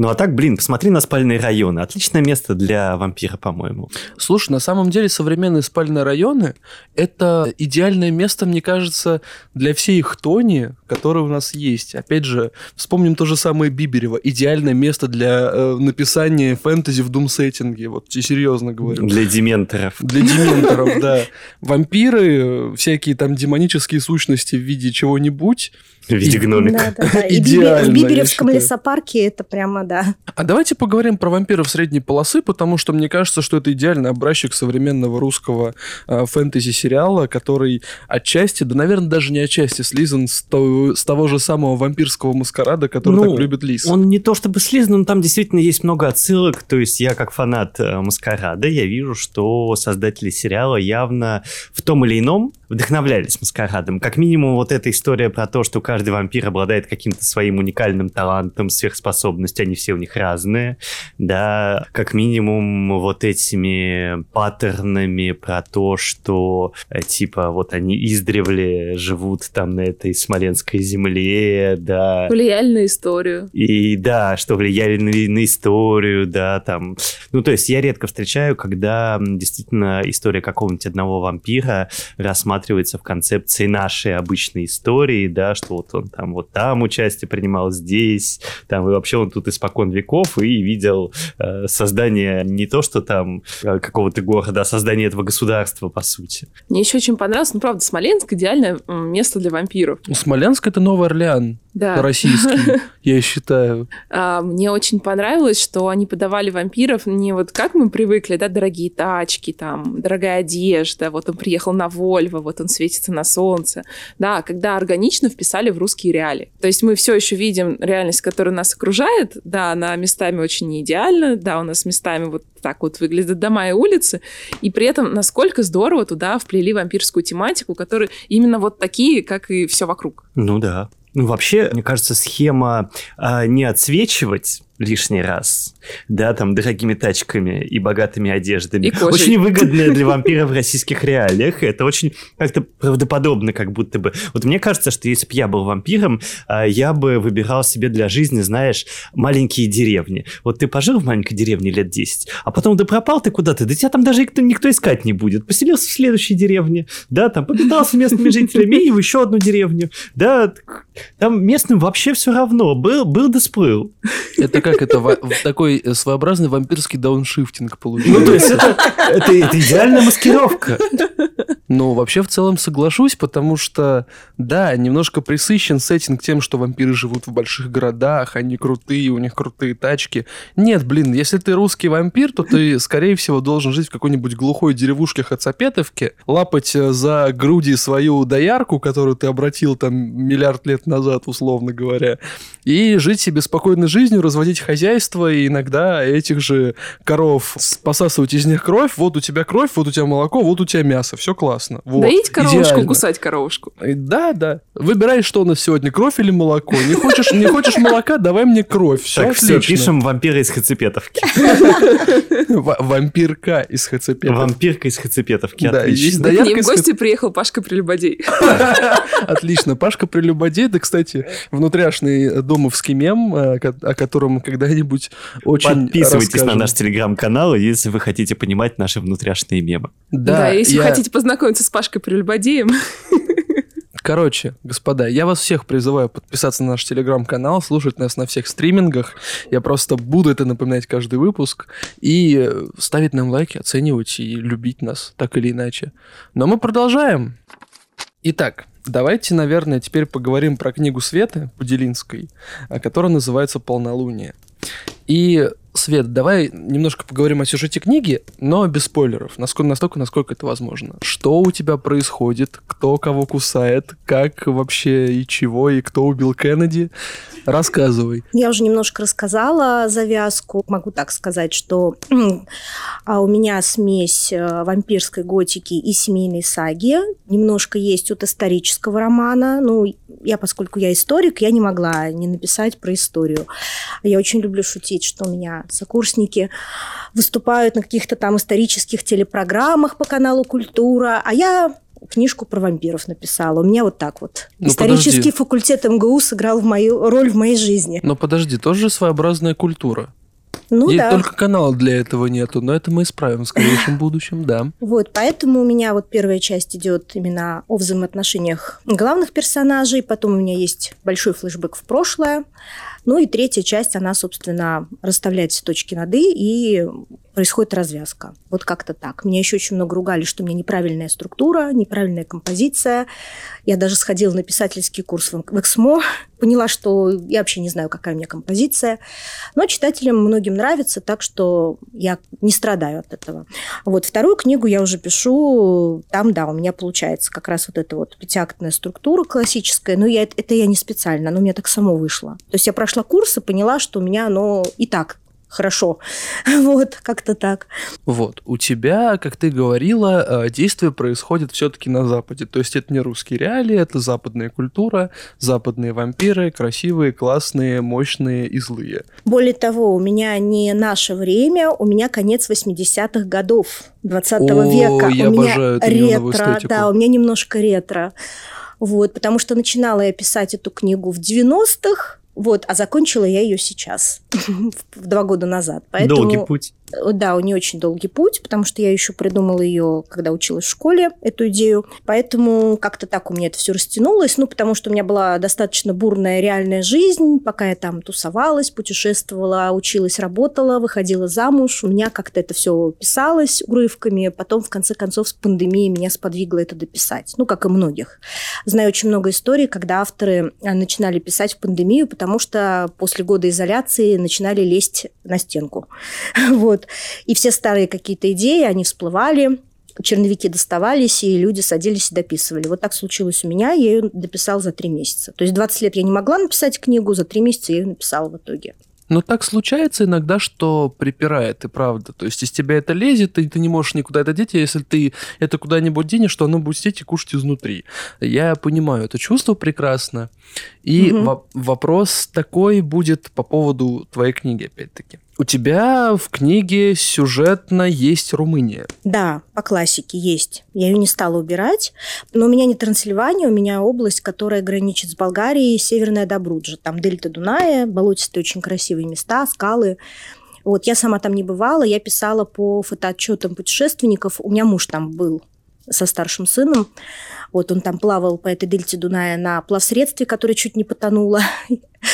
Ну, а так, блин, посмотри на спальные районы. Отличное место для вампира, по-моему. Слушай, на самом деле современные спальные районы – это идеальное место, мне кажется, для всей их тони, которая у нас есть. Опять же, вспомним то же самое Биберево. Идеальное место для написания фэнтези в думсеттинге. Вот, серьезно говорю. Для дементоров. Для дементоров, да. Вампиры, всякие там демонические сущности в виде чего-нибудь. В виде гномика. Идеально. В Биберевском лесопарке это прямо, да. А давайте поговорим про вампиров средней полосы, потому что мне кажется, что это идеальный образчик современного русского фэнтези-сериала, который отчасти, да, наверное, даже не отчасти, слизан с того же самого вампирского маскарада, который так любит Лис. Он не то чтобы слизан, но там действительно есть много отсылок. То есть я, как фанат маскарада, я вижу, что создатели сериала явно в том или ином вдохновлялись маскарадом. Как минимум, вот эта история про то, что каждый вампир обладает каким-то своим уникальным талантом, сверхспособностью, они все у них разные, да, как минимум вот этими паттернами про то, что, типа, вот они издревле живут там на этой смоленской земле, да. Влияли на историю. И да, что влияли на историю, да, там. Ну, то есть я редко встречаю, когда действительно история какого-нибудь одного вампира рассматривается в концепции нашей обычной истории, да, что вот он там вот там участие принимал, здесь, там, и вообще он тут испокон веков и видел создание не то, что там какого-то города, а создание этого государства, по сути. Мне еще очень понравилось, ну, правда, Смоленск – идеальное место для вампиров. Смоленск – это Новый Орлеан, да, российский, я считаю. Мне очень понравилось, что они подавали вампиров не вот как мы привыкли, да, дорогие тачки, там, дорогая одежда, вот он приехал на Вольво, вот он светится на солнце. Да, когда органично вписали в русские реалии. То есть мы все еще видим реальность, которая нас окружает. Да, она местами очень не идеальна. Да, у нас местами вот так вот выглядят дома и улицы. И при этом насколько здорово туда вплели вампирскую тематику, которые именно вот такие, как и все вокруг. Ну да. Ну вообще, мне кажется, схема не отсвечивать лишний раз, да, там, дорогими тачками и богатыми одеждами. И кожей. Очень выгодная для вампира в российских реалиях. Это очень как-то правдоподобно, как будто бы. Вот мне кажется, что если бы я был вампиром, я бы выбирал себе для жизни, знаешь, маленькие деревни. Вот ты пожил в маленькой деревне лет 10, а потом да пропал ты куда-то, да тебя там даже никто искать не будет. Поселился в следующей деревне, да, там, попитался местными жителями и в еще одну деревню, да, там местным вообще все равно. Был да сплыл. Это как это такой своеобразный вампирский дауншифтинг получился. Ну, то есть это идеальная маскировка. Ну, вообще, в целом соглашусь, потому что, да, немножко присыщен сеттинг тем, что вампиры живут в больших городах, они крутые, у них крутые тачки. Нет, блин, если ты русский вампир, то ты, скорее всего, должен жить в какой-нибудь глухой деревушке Хацапетовке, лапать за груди свою доярку, которую ты обратил там миллиард лет назад, условно говоря, и жить себе спокойной жизнью, разводить хозяйство, и иногда этих же коров посасывать из них кровь. Вот у тебя кровь, вот у тебя молоко, вот у тебя мясо. Все классно. Вот. Доить коровушку, идеально. Кусать коровушку. Да, да. Выбирай, что у нас сегодня, кровь или молоко. Не хочешь молока, давай мне кровь. Все так, отлично. Все, пишем вампира из Хацапетовки. Вампирка из Хацапетовки. Вампирка из Хацапетовки, отлично. К ним в гости приехал Пашка Прелюбодей. Отлично. Пашка Прелюбодей, да, кстати, внутряшный домовский мем, о котором когда-нибудь очень подписывайтесь расскажем. На наш телеграм-канал, если вы хотите понимать наши внутряшные мемы. Да, если хотите познакомиться с Пашкой Прелюбодеем. Короче, господа, я вас всех призываю подписаться на наш телеграм-канал, слушать нас на всех стримингах. Я просто буду это напоминать каждый выпуск. И ставить нам лайки, оценивать и любить нас, так или иначе. Но мы продолжаем. Итак, давайте, наверное, теперь поговорим про книгу Светы Поделинской, которая называется «Полнолуние». И, Свет, давай немножко поговорим о сюжете книги, но без спойлеров, насколько это возможно. Что у тебя происходит, кто кого кусает, как вообще и чего, и кто убил Кеннеди? Рассказывай. Я уже немножко рассказала завязку. Могу так сказать, что у меня смесь вампирской готики и семейной саги. Немножко есть от исторического романа. Ну, поскольку я историк, я не могла не написать про историю. Я очень люблю шутить, что у меня сокурсники выступают на каких-то там исторических телепрограммах по каналу «Культура», а я книжку про вампиров написала. У меня вот так вот. Ну, исторический факультет МГУ сыграл роль в моей жизни. Но подожди, тоже своеобразная культура. Ну, да. Только канала для этого нету, но это мы исправим в скорейшем будущем, да. Вот, поэтому у меня вот первая часть идет именно о взаимоотношениях главных персонажей, потом у меня есть большой флешбэк в прошлое, ну и третья часть, она, собственно, расставляет все точки над «и», и происходит развязка. Вот как-то так. Меня еще очень много ругали, что у меня неправильная структура, неправильная композиция. Я даже сходила на писательский курс в Эксмо, поняла, что я вообще не знаю, какая у меня композиция. Но читателям многим нравится, так что я не страдаю от этого. Вот вторую книгу я уже пишу. Там, да, у меня получается как раз вот эта вот пятиактная структура классическая. Но это я не специально, оно у меня так само вышло. То есть я прошла курс и поняла, что у меня оно и так хорошо. Вот, как-то так. Вот. У тебя, как ты говорила, действие происходит все-таки на Западе. То есть это не русские реалии, это западная культура, западные вампиры, красивые, классные, мощные и злые. Более того, у меня не наше время, у меня конец 80-х годов 20 века. Я обожаю эту неоновую эстетику. Да, у меня немножко ретро. Вот, потому что начинала я писать эту книгу в 90-х, вот, а закончила я ее сейчас, 2 года назад. Поэтому, долгий путь. Да, у нее очень долгий путь, потому что я еще придумала ее, когда училась в школе, эту идею. Поэтому как-то так у меня это все растянулось. Ну, потому что у меня была достаточно бурная реальная жизнь, пока я там тусовалась, путешествовала, училась, работала, выходила замуж. У меня как-то это все писалось урывками. Потом, в конце концов, с пандемией меня сподвигло это дописать. Ну, как и многих. Знаю очень много историй, когда авторы начинали писать в пандемию, потому что после года изоляции начинали лезть на стенку. Вот. И все старые какие-то идеи, они всплывали, черновики доставались, и люди садились и дописывали. Вот так случилось у меня, я ее дописала за 3 месяца. То есть 20 лет я не могла написать книгу, за 3 месяца я ее написала в итоге. Но так случается иногда, что припирает, и правда. То есть из тебя это лезет, и ты не можешь никуда это деть, а если ты это куда-нибудь денешь, то оно будет сидеть и кушать изнутри. Я понимаю это чувство прекрасно. И вопрос такой будет по поводу твоей книги, опять-таки. У тебя в книге сюжетно есть Румыния. Да, по классике есть. Я ее не стала убирать. Но у меня не Трансильвания, у меня область, которая граничит с Болгарией, Северная Добруджа. Там дельта Дуная, болотистые очень красивые места, скалы. Вот, я сама там не бывала, я писала по фотоотчетам путешественников. У меня муж там был со старшим сыном. Вот он там плавал по этой дельте Дуная на плавсредстве, которое чуть не потонуло.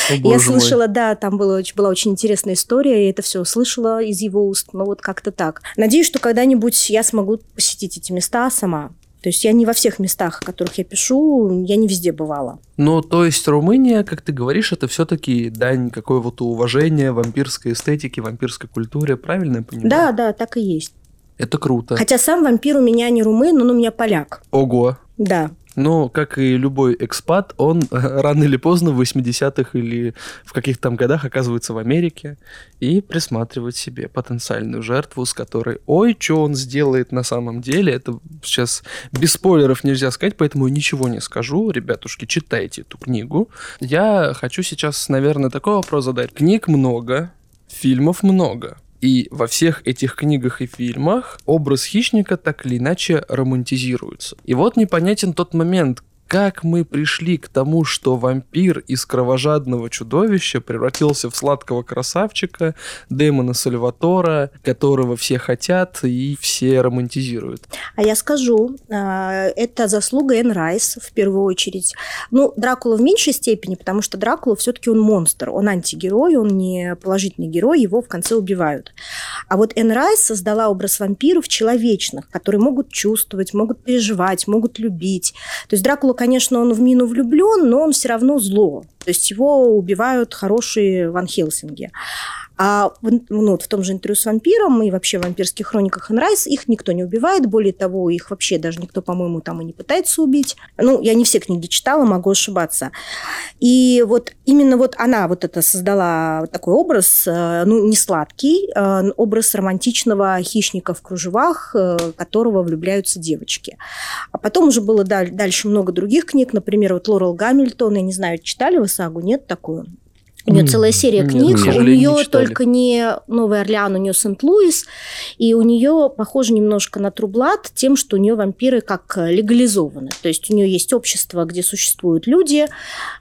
Я слышала, да, там была очень интересная история, я это все слышала из его уст, но вот как-то так. Надеюсь, что когда-нибудь я смогу посетить эти места сама. То есть я не во всех местах, о которых я пишу, я не везде бывала. Ну, то есть Румыния, как ты говоришь, это все-таки дань какого-то уважения вампирской эстетике, вампирской культуре, правильно я понимаю? Да, да, так и есть. Это круто. Хотя сам вампир у меня не румын, он у меня поляк. Ого. Да. Но, как и любой экспат, он рано или поздно в 80-х или в каких-то там годах оказывается в Америке и присматривает себе потенциальную жертву, с которой, ой, что он сделает на самом деле, это сейчас без спойлеров нельзя сказать, поэтому я ничего не скажу. Ребятушки, читайте эту книгу. Я хочу сейчас, наверное, такой вопрос задать. Книг много, фильмов много. И во всех этих книгах и фильмах образ хищника так или иначе романтизируется. И вот непонятен тот момент, как мы пришли к тому, что вампир из кровожадного чудовища превратился в сладкого красавчика, Демона Сальватора, которого все хотят и все романтизируют. А я скажу, это заслуга Энн Райс в первую очередь. Ну, Дракула в меньшей степени, потому что Дракула все-таки он монстр, он антигерой, он не положительный герой, его в конце убивают. А вот Энн Райс создала образ вампиров человечных, которые могут чувствовать, могут переживать, могут любить. То есть Дракула, конечно, он в Мину влюблен, но он все равно зло. То есть его убивают хорошие Ван Хельсинги. А вот в том же «Интервью с вампиром» и вообще в «Вампирских хрониках» Энн Райс их никто не убивает. Более того, их вообще даже никто, по-моему, там и не пытается убить. Ну, я не все книги читала, могу ошибаться. И вот именно вот она вот это создала такой образ, ну, не сладкий, образ романтичного хищника в кружевах, которого влюбляются девочки. А потом уже было дальше много других книг. Например, вот Лорел Гамильтон, я не знаю, читали вы сагу, нет такую? У нее целая серия книг, у нее только не Новый Орлеан, у нее Сент-Луис, и у нее похоже немножко на Тру Блад тем, что у нее вампиры как легализованы. То есть у нее есть общество, где существуют люди,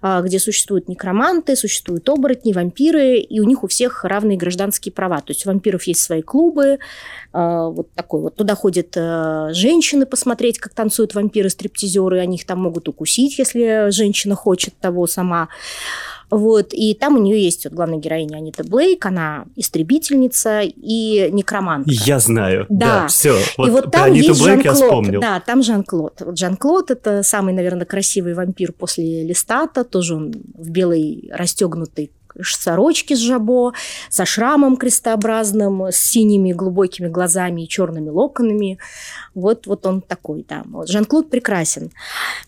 где существуют некроманты, существуют оборотни, вампиры, и у них у всех равные гражданские права. То есть у вампиров есть свои клубы, вот такой вот. Туда ходят женщины посмотреть, как танцуют вампиры-стриптизеры, они их там могут укусить, если женщина хочет того сама. Вот, и там у нее есть вот, главная героиня Анита Блейк, она истребительница и некромантка. Я знаю, да все. Вот, и вот там есть Блейк, Жан-Клод. Да, там Жан-Клод. Вот Жан-Клод – это самый, наверное, красивый вампир после Лестата. Тоже он в белой расстегнутой сорочке с жабо, со шрамом крестообразным, с синими глубокими глазами и черными локонами. Вот он такой, да. Вот. Жан-Клод прекрасен.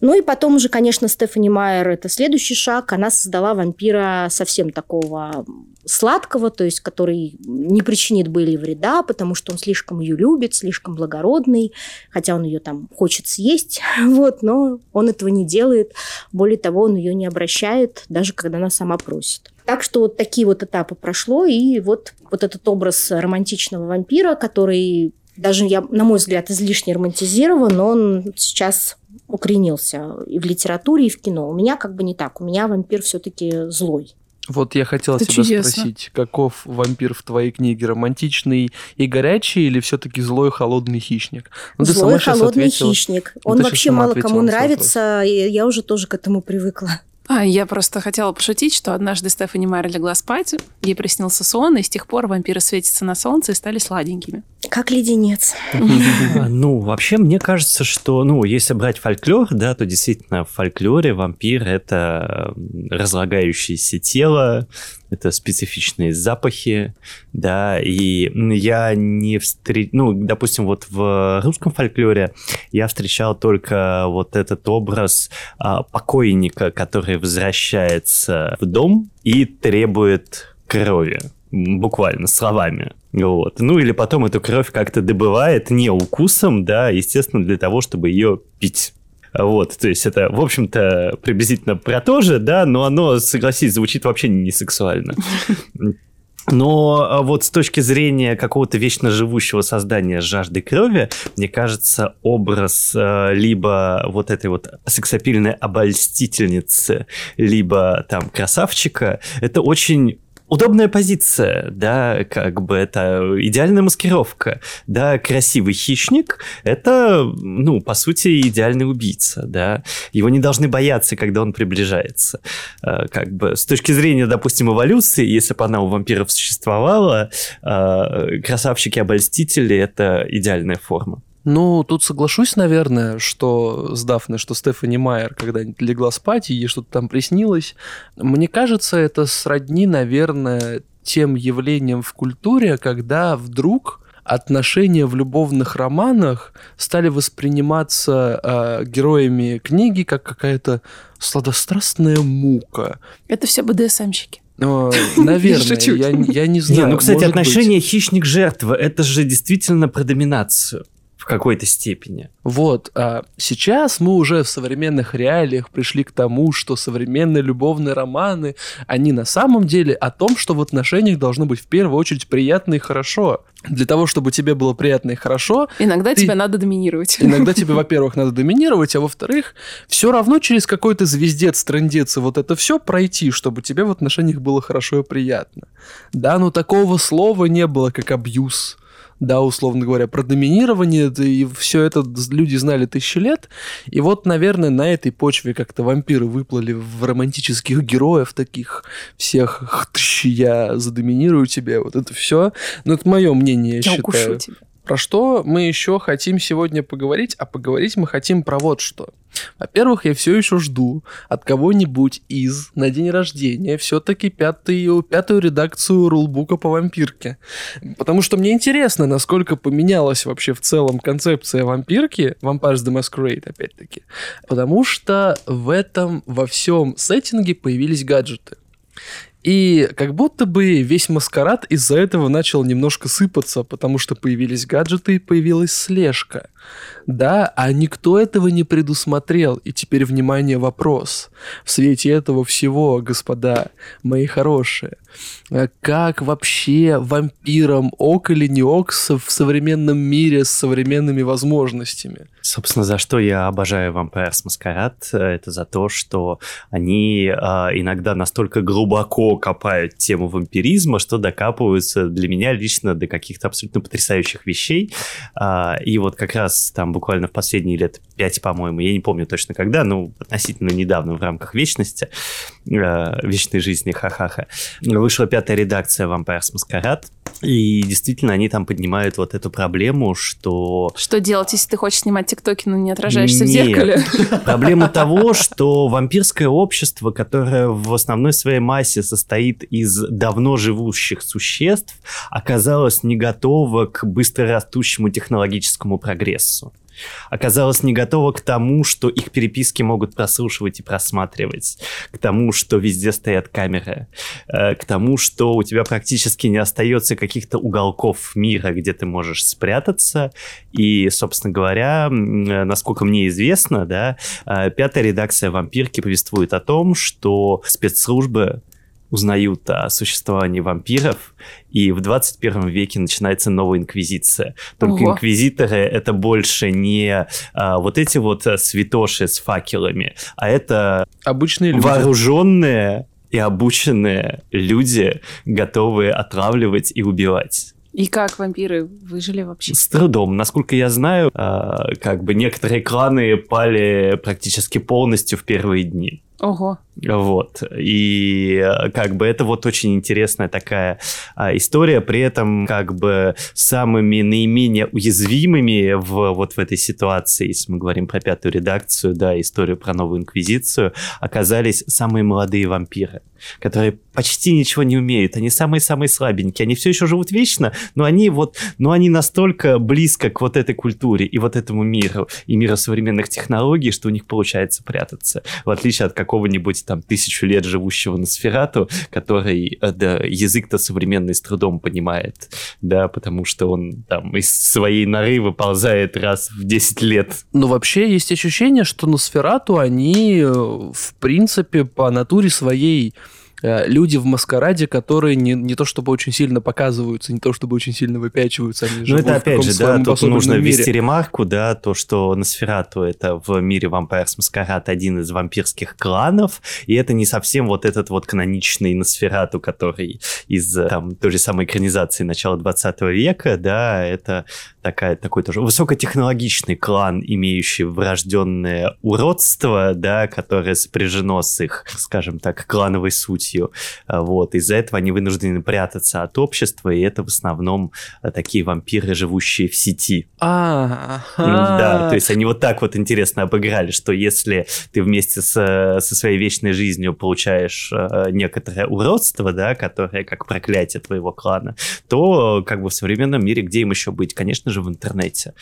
Ну и потом уже, конечно, Стефани Майер – это следующий шаг. Она создала вампира совсем такого сладкого, то есть который не причинит Белли вреда, потому что он слишком ее любит, слишком благородный, хотя он ее там хочет съесть, вот, но он этого не делает. Более того, он ее не обращает, даже когда она сама просит. Так что вот такие вот этапы прошло, и вот этот образ романтичного вампира, который даже, на мой взгляд, излишне романтизирован, он сейчас укоренился и в литературе, и в кино. У меня как бы не так. У меня вампир все-таки злой. Вот я хотел это тебя чудесно спросить, каков вампир в твоей книге? Романтичный и горячий или все-таки злой холодный хищник? Ну, злой холодный хищник. Он вообще мало кому нравится, и я уже тоже к этому привыкла. Я просто хотела пошутить, что однажды Стефани Майер легла спать, ей приснился сон, и с тех пор вампиры светятся на солнце и стали сладенькими. Как леденец. Ну, вообще, мне кажется, что, ну, если брать фольклор, да, то действительно в фольклоре вампир – это разлагающееся тело, это специфичные запахи, да, и я не ну, допустим, вот в русском фольклоре я встречал только вот этот образ покойника, который возвращается в дом и требует крови, буквально, словами. Вот. Ну, или потом эту кровь как-то добывает не укусом, да, естественно, для того, чтобы ее пить. Вот, то есть это, в общем-то, приблизительно про то же, да, но оно, согласись, звучит вообще не сексуально. Но вот с точки зрения какого-то вечно живущего создания жажды крови, мне кажется, образ либо вот этой вот сексапильной обольстительницы, либо там красавчика, это очень... удобная позиция, да, как бы это идеальная маскировка, да, красивый хищник – это, ну, по сути, идеальный убийца, да, его не должны бояться, когда он приближается, как бы с точки зрения, допустим, эволюции, если бы она у вампиров существовала, красавчики-обольстители – это идеальная форма. Ну, тут соглашусь, наверное, что с Дафной, что Стефани Майер когда-нибудь легла спать, и ей что-то там приснилось. Мне кажется, это сродни, наверное, тем явлениям в культуре, когда вдруг отношения в любовных романах стали восприниматься героями книги как какая-то сладострастная мука. Это все БДСМщики. Наверное, я не знаю. Не, ну, кстати, отношения хищник-жертва, это же действительно про доминацию. В какой-то степени. Вот. А сейчас мы уже в современных реалиях пришли к тому, что современные любовные романы, они на самом деле о том, что в отношениях должно быть в первую очередь приятно и хорошо. Для того, чтобы тебе было приятно и хорошо... Иногда тебе надо доминировать. Иногда тебе, во-первых, надо доминировать, а во-вторых, все равно через какой-то звездец, трындец и вот это все пройти, чтобы тебе в отношениях было хорошо и приятно. Да, но такого слова не было, как абьюз. Да, условно говоря, про доминирование, да, и все это люди знали тысячи лет. И вот, наверное, на этой почве как-то вампиры выплыли в романтических героев таких всех, я задоминирую тебя, вот это все. Но это мое мнение, я считаю. Укушу тебя. Про что мы еще хотим сегодня поговорить, а поговорить мы хотим про вот что. Во-первых, я все еще жду от кого-нибудь из на день рождения все-таки пятую редакцию рулбука по вампирке. Потому что мне интересно, насколько поменялась вообще в целом концепция вампирки, Vampire: The Masquerade, опять-таки. Потому что в этом во всем сеттинге появились гаджеты. И как будто бы весь маскарад из-за этого начал немножко сыпаться, потому что появились гаджеты и появилась слежка. Да, а никто этого не предусмотрел. И теперь, внимание, вопрос. В свете этого всего, господа, мои хорошие, как вообще вампирам ок или не ок в современном мире с современными возможностями? Собственно, за что я обожаю Vampire: The Masquerade, это за то, что они иногда настолько глубоко копают тему вампиризма, что докапываются для меня лично до каких-то абсолютно потрясающих вещей. И вот как раз там буквально в последние лет 5, по-моему, я не помню точно когда, но относительно недавно в рамках вечности, вечной жизни, ха-ха-ха, вышла 5-я редакция Vampire: The Masquerade, и действительно они там поднимают вот эту проблему, что... Что делать, если ты хочешь снимать тиктоки, но не отражаешься в зеркале? Проблема того, что вампирское общество, которое в основной своей массе состоит из давно живущих существ, оказалось не готово к быстрорастущему технологическому прогрессу. Оказалось не готова к тому, что их переписки могут прослушивать и просматривать, к тому, что везде стоят камеры, к тому, что у тебя практически не остается каких-то уголков мира, где ты можешь спрятаться. И, собственно говоря, насколько мне известно, да, 5-я редакция «Вампирки» повествует о том, что спецслужбы узнают о существовании вампиров, и в 21 веке начинается новая инквизиция. Только инквизиторы — это больше не вот эти вот святоши с факелами, а это обычные люди, вооруженные и обученные люди, готовые отравливать и убивать. И как вампиры выжили вообще? С трудом. Насколько я знаю, как бы некоторые кланы пали практически полностью в первые дни. Ого. Вот. И как бы это вот очень интересная такая история. При этом как бы самыми наименее уязвимыми в этой ситуации, если мы говорим про 5-ю редакцию, да, историю про новую инквизицию, оказались самые молодые вампиры, которые почти ничего не умеют. Они самые-самые слабенькие. Они все еще живут вечно, но они настолько близко к вот этой культуре и вот этому миру, и миру современных технологий, что у них получается прятаться. В отличие от какого-нибудь там 1000 лет живущего Носферату, который да, язык-то современный с трудом понимает, да, потому что он там из своей норы выползает раз в 10 лет. Но вообще есть ощущение, что Носферату, они в принципе по натуре своей люди в маскараде, которые не то чтобы очень сильно показываются, не то чтобы очень сильно выпячиваются. Они живут это опять же, да, тут нужно ввести ремарку, да, то, что Носферату — это в мире Vampire: The Masquerade один из вампирских кланов, и это не совсем вот этот вот каноничный Носферату, который из там той же самой экранизации начала 20 века, да, это такой тоже высокотехнологичный клан, имеющий врожденное уродство, да, которое сопряжено с их, скажем так, клановой сутью. Вот. Из-за этого они вынуждены прятаться от общества, и это в основном такие вампиры, живущие в сети. Да, то есть они вот так вот интересно обыграли, что если ты вместе со своей вечной жизнью получаешь некоторое уродство, да, которое как проклятие твоего клана, то как бы в современном мире где им еще быть? Конечно же, в интернете.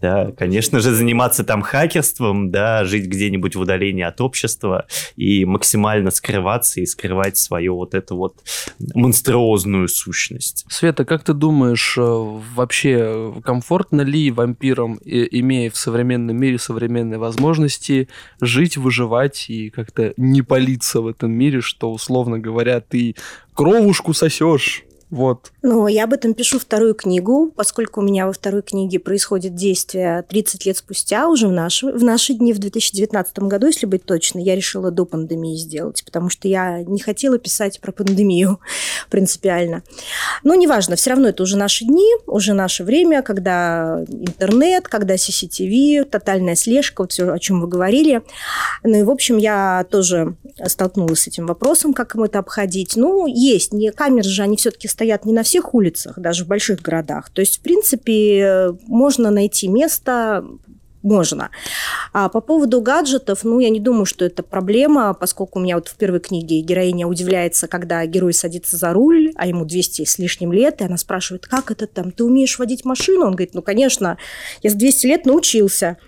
Да, конечно же, заниматься там хакерством, да, жить где-нибудь в удалении от общества и максимально скрываться и скрывать свою вот эту вот монструозную сущность. Света, как ты думаешь, вообще комфортно ли вампирам, имея в современном мире современные возможности, жить, выживать и как-то не палиться в этом мире, что, условно говоря, ты кровушку сосешь? Вот. Ну, я об этом пишу вторую книгу, поскольку у меня во второй книге происходит действие 30 лет спустя, уже в наши дни, в 2019 году, если быть точной, я решила до пандемии сделать, потому что я не хотела писать про пандемию принципиально. Но неважно, все равно это уже наши дни, уже наше время, когда интернет, когда CCTV, тотальная слежка, вот все, о чем вы говорили. Ну и, в общем, я тоже столкнулась с этим вопросом, как им это обходить. Ну, есть, камеры же, они все-таки стоят не на всех улицах, даже в больших городах. То есть, в принципе, можно найти место... Можно. А по поводу гаджетов, ну, я не думаю, что это проблема, поскольку у меня вот в первой книге героиня удивляется, когда герой садится за руль, а ему 200 с лишним лет, и она спрашивает, как это там, ты умеешь водить машину? Он говорит, ну, конечно, я с 200 лет научился.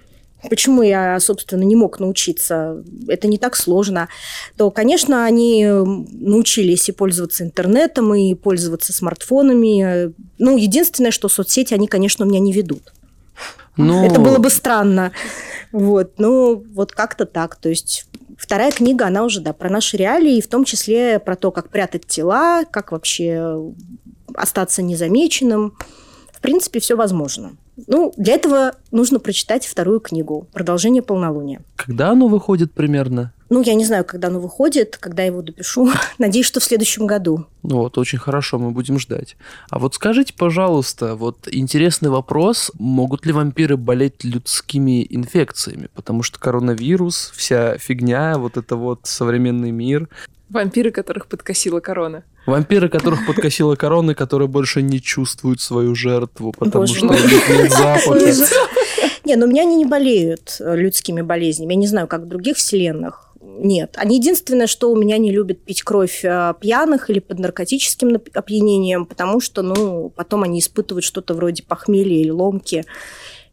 Почему я, собственно, не мог научиться? Это не так сложно. То, конечно, они научились и пользоваться интернетом, и пользоваться смартфонами. Ну, единственное, что соцсети они, конечно, у меня не ведут. Но... Это было бы странно. Вот. Ну, вот как-то так. То есть вторая книга, она уже, да, про наши реалии, в том числе про то, как прятать тела, как вообще остаться незамеченным. В принципе, все возможно. Ну, для этого нужно прочитать вторую книгу «Продолжение полнолуния». Когда оно выходит примерно? Ну, я не знаю, когда оно выходит, когда я его допишу. Надеюсь, что в следующем году. Вот, очень хорошо, мы будем ждать. А вот скажите, пожалуйста, вот интересный вопрос. Могут ли вампиры болеть людскими инфекциями? Потому что коронавирус, вся фигня, вот это вот современный мир. Вампиры, которых подкосила корона. Вампиры, которых подкосила корона, которые больше не чувствуют свою жертву, потому что у них нет запаха. Не, ну у меня они не болеют людскими болезнями. Я не знаю, как в других вселенных. Нет. Они единственное, что у меня не любят пить кровь пьяных или под наркотическим опьянением, потому что, ну, потом они испытывают что-то вроде похмелья или ломки.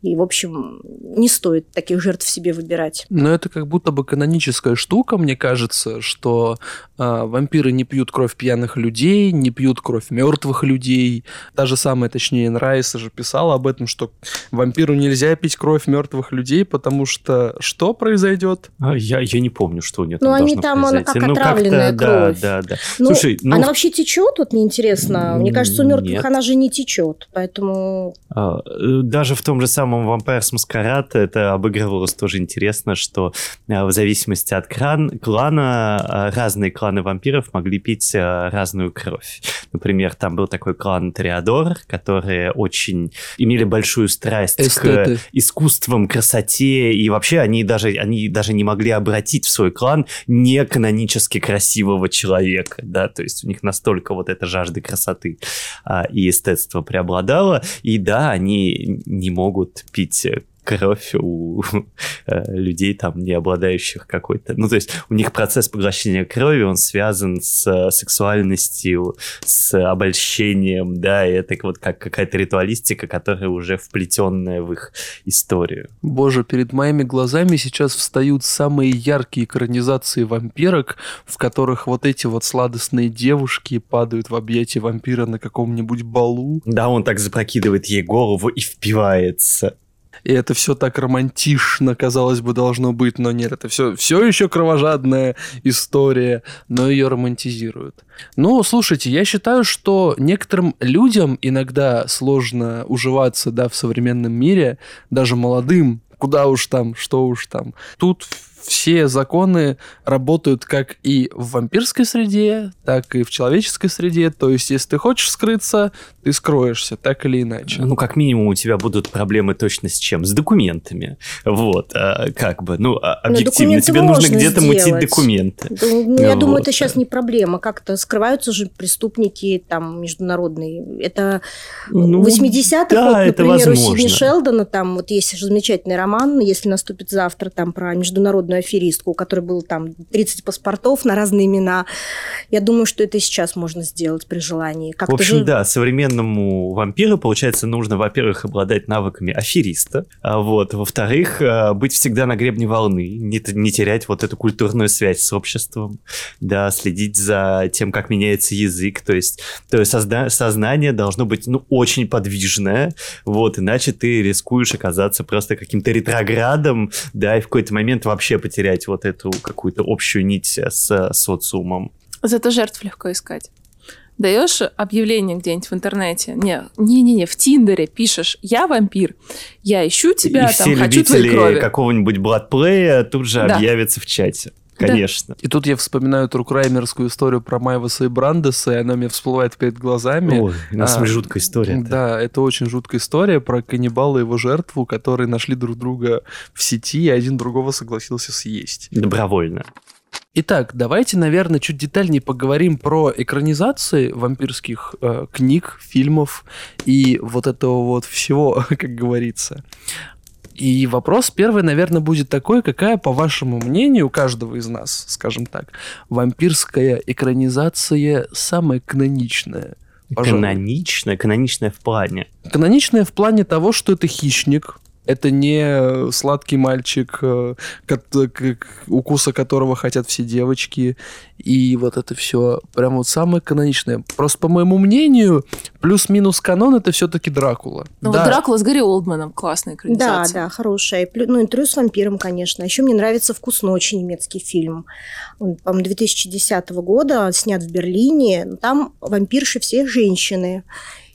И, в общем, не стоит таких жертв себе выбирать. Но это как будто бы каноническая штука, мне кажется, что вампиры не пьют кровь пьяных людей, не пьют кровь мертвых людей. Та же самая, точнее, Энн Райс же писала об этом, что вампиру нельзя пить кровь мертвых людей, потому что что произойдет? Я не помню, что у нее там должно произойти. Ну, они там, она как отравленная кровь. Да. Ну, слушай, она вообще течет, вот мне интересно. Мне кажется, у мертвых нет. Она же не течет, поэтому... Даже в том же самом Vampire: The Masquerade это обыгрывалось тоже интересно, что в зависимости от клана разные кланы вампиров могли пить разную кровь. Например, там был такой клан Тореадор, которые очень имели большую страсть к искусствам, красоте, и вообще они даже не могли обратить в свой клан неканонически красивого человека, да, то есть у них настолько вот эта жажда красоты и эстетства преобладала, и да, они не могут пить кровь у людей, там, не обладающих какой-то... Ну, то есть у них процесс поглощения крови, он связан с сексуальностью, с обольщением, да, и это вот как какая-то ритуалистика, которая уже вплетенная в их историю. Боже, перед моими глазами сейчас встают самые яркие экранизации вампирок, в которых вот эти вот сладостные девушки падают в объятия вампира на каком-нибудь балу. Да, он так запрокидывает ей голову и впивается... И это все так романтично, казалось бы, должно быть, но нет, это все еще кровожадная история, но ее романтизируют. Ну, слушайте, я считаю, что некоторым людям иногда сложно уживаться, да, в современном мире, даже молодым, куда уж там, что уж там. Тут все законы работают как и в вампирской среде, так и в человеческой среде. То есть, если ты хочешь скрыться, ты скроешься, так или иначе. Ну, как минимум, у тебя будут проблемы точно с чем? С документами. Вот, как бы, ну, объективно. Тебе нужно где-то мутить документы. Да, ну, я думаю, это сейчас не проблема. Как-то скрываются же преступники там международные. Это 80-х, да, вот, например, у Сидни Шелдона, там вот есть же замечательный роман «Если наступит завтра», там про международную аферистку, у которой было там 30 паспортов на разные имена. Я думаю, что это и сейчас можно сделать при желании. Как-то в общем, да, современному вампиру, получается, нужно, во-первых, обладать навыками афериста, вот, во-вторых, быть всегда на гребне волны, не терять вот эту культурную связь с обществом, да, следить за тем, как меняется язык, то есть сознание должно быть, ну, очень подвижное, вот, иначе ты рискуешь оказаться просто каким-то ретроградом, да, и в какой-то момент вообще потерять вот эту какую-то общую нить с социумом. Зато жертв легко искать. Даешь объявление где-нибудь в интернете, не, в Тиндере пишешь: «Я вампир, я ищу тебя, и там все хочу твоей крови». Любители какого-нибудь бладплея тут же, да, объявятся в чате. Конечно. Да. И тут я вспоминаю трукраймерскую историю про Майваса и Брандеса, и она мне всплывает перед глазами. Ой, у нас жуткая история. Да, это очень жуткая история про каннибала и его жертву, которые нашли друг друга в сети, и один другого согласился съесть. Добровольно. Итак, давайте, наверное, чуть детальнее поговорим про экранизации вампирских книг, фильмов и вот этого вот всего, как говорится. И вопрос первый, наверное, будет такой: какая, по вашему мнению, у каждого из нас, скажем так, вампирская экранизация самая каноничная? Пожалуй. Каноничная в плане? Каноничная в плане того, что это хищник, Это не сладкий мальчик, укуса которого хотят все девочки. И вот это все прям вот самое каноничное. Просто, по моему мнению, плюс-минус канон — это все-таки Дракула. Ну да. Вот Дракула с Гарри Олдманом, классная экранизация. Да, да, хорошая. Ну, интервью с вампиром, конечно. Еще мне нравится «Вкус ночи», немецкий фильм. Он, по-моему, 2010 года, снят в Берлине. Там вампирши все женщины.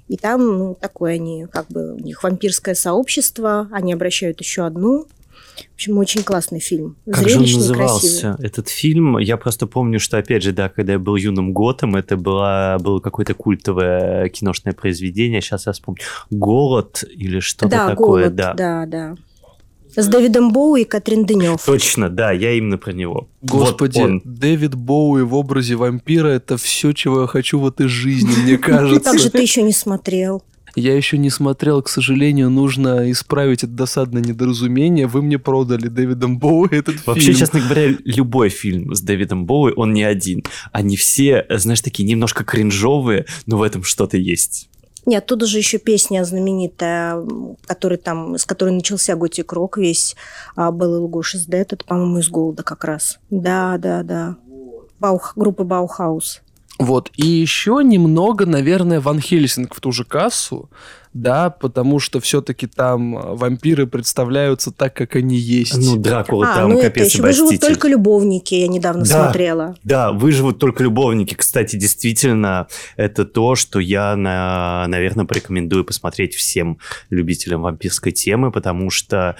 И там, ну, такое они, как бы, у них вампирское сообщество, они обращают еще одну. В общем, очень классный фильм. Как же он назывался, красивый этот фильм? Я просто помню, что, опять же, да, когда я был юным готом, это было какое-то культовое киношное произведение. Сейчас я вспомню. «Голод» или что-то такое. «Голод», да. С Дэвидом Боуи и Катрин Денёв. Точно, да, я именно про него. Господи, вот Дэвид Боуи в образе вампира — это все, чего я хочу в этой жизни, мне кажется. Как же ты еще не смотрел? Я еще не смотрел, к сожалению, нужно исправить это досадное недоразумение. Вы мне продали Дэвидом Боуи этот фильм. Вообще, честно говоря, любой фильм с Дэвидом Боуи, он не один. Они все, знаешь, такие немножко кринжовые, но в этом что-то есть. Нет, оттуда же еще песня знаменитая, с которой начался готик-рок весь, Бела Лугоши, это, по-моему, из «Голода» как раз. Да. Группа «Баухаус». Вот, и еще немного, наверное, Ван Хельсинг в ту же кассу, да, потому что все-таки там вампиры представляются так, как они есть. Ну, Дракула там, капец, это обольститель. «Выживут только любовники», я недавно смотрела. Да, «Выживут только любовники». Кстати, действительно, это то, что я, наверное, порекомендую посмотреть всем любителям вампирской темы, потому что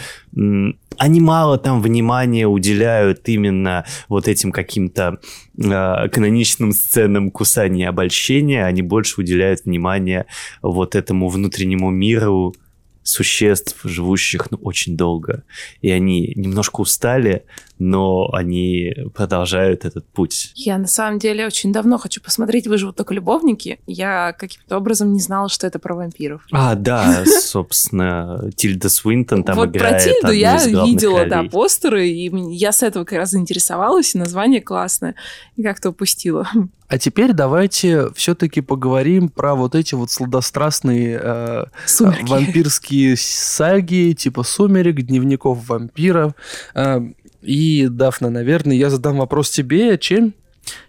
они мало там внимания уделяют именно вот этим каким-то каноничным сценам кусания и обольщения. Они больше уделяют внимание вот этому внутреннему миру существ, живущих очень долго. И они немножко устали, но они продолжают этот путь. Я, на самом деле, очень давно хочу посмотреть «Выживут только любовники». Я каким-то образом не знала, что это про вампиров. А, да, собственно, Тильда Свинтон там играет. Вот про Тильду я видела, да, постеры, и я с этого как раз заинтересовалась, и название классное, и как-то упустила. А теперь давайте все-таки поговорим про вот эти вот сладострастные вампирские саги, типа «Сумерек», «Дневников вампиров». И, Дафна, наверное, я задам вопрос тебе, чем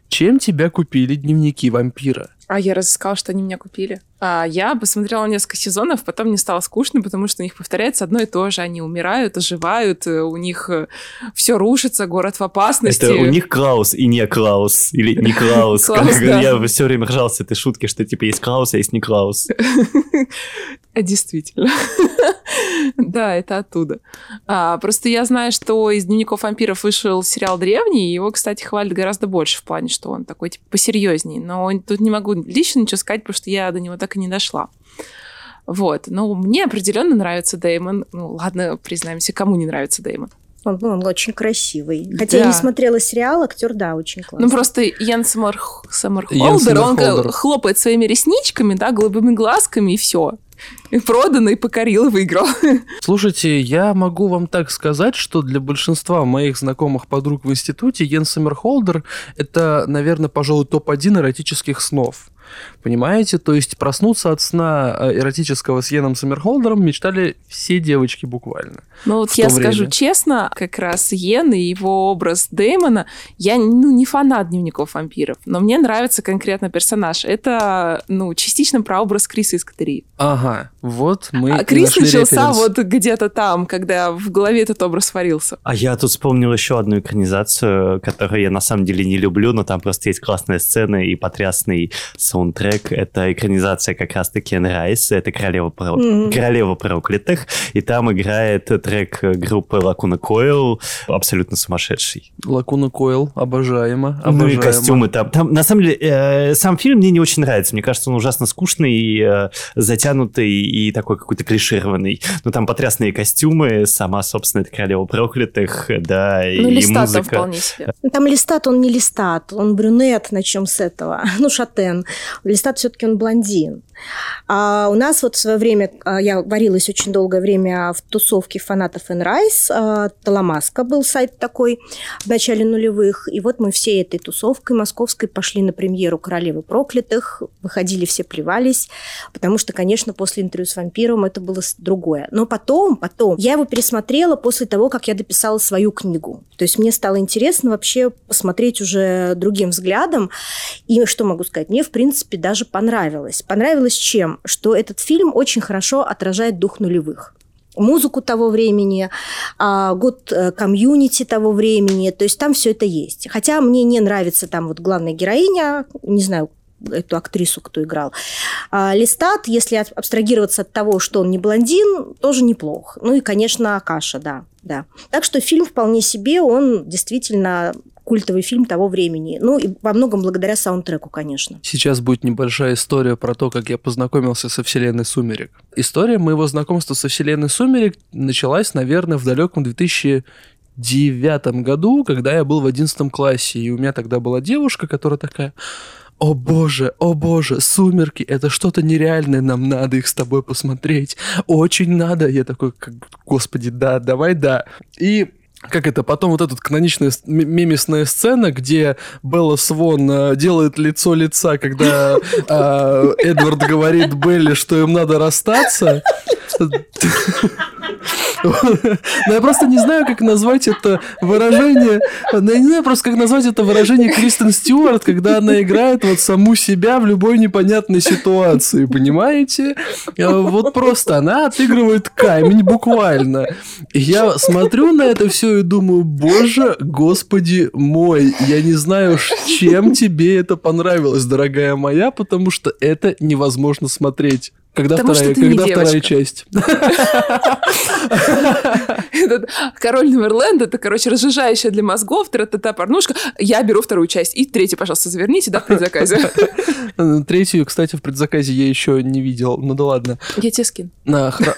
тебя купили «Дневники вампира»? А я разыскала, что они меня купили. Я посмотрела несколько сезонов, потом мне стало скучно, потому что у них повторяется одно и то же. Они умирают, оживают, у них все рушится, город в опасности. Это у них Клаус и не Клаус, или не Клаус. Я все время ржал с этой шутки, что типа есть Клаус, а есть не Клаус. Действительно. Да, это оттуда. Просто я знаю, что из «Дневников вампиров» вышел сериал «Древний», и его, кстати, хвалят гораздо больше в плане, что он такой типа посерьезнее. Но тут не могу лично ничего сказать, потому что я до него так и не дошла. Вот. Но мне определенно нравится Дэймон. Ну, ладно, признаемся, кому не нравится Дэймон? Он очень красивый. Хотя я не смотрела сериал, актер, да, очень классный. Ну, просто Йен Сомерхолдер, он хлопает своими ресничками, да, голубыми глазками, и все. И продан, и покорил, и выиграл. Слушайте, я могу вам так сказать, что для большинства моих знакомых подруг в институте Йен Сомерхолдер – это, наверное, пожалуй, топ-1 эротических снов. Понимаете? То есть проснуться от сна эротического с Йеном Сомерхолдером мечтали все девочки буквально. Ну вот я скажу честно, как раз Йен и его образ Дэймона, я не фанат «Дневников вампиров», но мне нравится конкретно персонаж. Это, частично прообраз Криса из «Котерии». Ага, вот мы и нашли референс. Крис начался вот где-то там, когда в голове этот образ сварился. А я тут вспомнил еще одну экранизацию, которую я на самом деле не люблю, но там просто есть классная сцена и потрясный саундтрек. Это экранизация как раз-таки Энн Райс. Это «Королева проклятых». И там играет трек группы «Лакуна Койл», абсолютно сумасшедший. «Лакуна Койл», обожаемо. Ну и костюмы там. На самом деле, сам фильм мне не очень нравится. Мне кажется, он ужасно скучный и затянутый, и такой какой-то клишированный. Но там потрясные костюмы, сама, собственно, это «Королева проклятых», да, и музыка. Лестат там вполне себе. Там Лестат, он не Лестат, он брюнет, начнем с этого. Шатен. Лестат все-таки он блондин. У нас вот в свое время, я варилась очень долгое время в тусовке фанатов Энн Райс, Таламаска был сайт такой в начале нулевых, и вот мы всей этой тусовкой московской пошли на премьеру «Королевы проклятых», выходили, все плевались, потому что, конечно, после «Интервью с вампиром» это было другое. Но потом, я его пересмотрела после того, как я дописала свою книгу. То есть мне стало интересно вообще посмотреть уже другим взглядом, и что могу сказать, мне, в принципе, даже понравилось. Понравилось чем? Что этот фильм очень хорошо отражает дух нулевых. Музыку того времени, год комьюнити того времени, то есть там все это есть. Хотя мне не нравится там вот главная героиня, не знаю, эту актрису, кто играл. Лестат, если абстрагироваться от того, что он не блондин, тоже неплох. Ну и, конечно, Каша, да. Так что фильм вполне себе, он действительно культовый фильм того времени. Ну, и во многом благодаря саундтреку, конечно. Сейчас будет небольшая история про то, как я познакомился со вселенной «Сумерек». История моего знакомства со вселенной «Сумерек» началась, наверное, в далеком 2009 году, когда я был в 11 классе, и у меня тогда была девушка, которая такая... о боже, «Сумерки», это что-то нереальное, нам надо их с тобой посмотреть, очень надо. Я такой, господи, да, давай, да. И как это, потом вот эта каноничная мемесная сцена, где Белла Свон делает лицо лица, когда Эдвард говорит Белле, что им надо расстаться. Но я просто не знаю, как назвать это выражение. Кристен Стюарт, когда она играет вот саму себя в любой непонятной ситуации, понимаете? Вот просто она отыгрывает камень буквально. И я смотрю на это все и думаю, боже, господи мой, я не знаю, чем тебе это понравилось, дорогая моя, потому что это невозможно смотреть. Когда вторая часть? «Король Новый Орлеан» — это, короче, разжижающая для мозгов, тра-та-та порнушка. Я беру вторую часть. И третью, пожалуйста, заверните, да, в предзаказе. Третью, кстати, в предзаказе я еще не видел. Ну да ладно. Я тебе скину.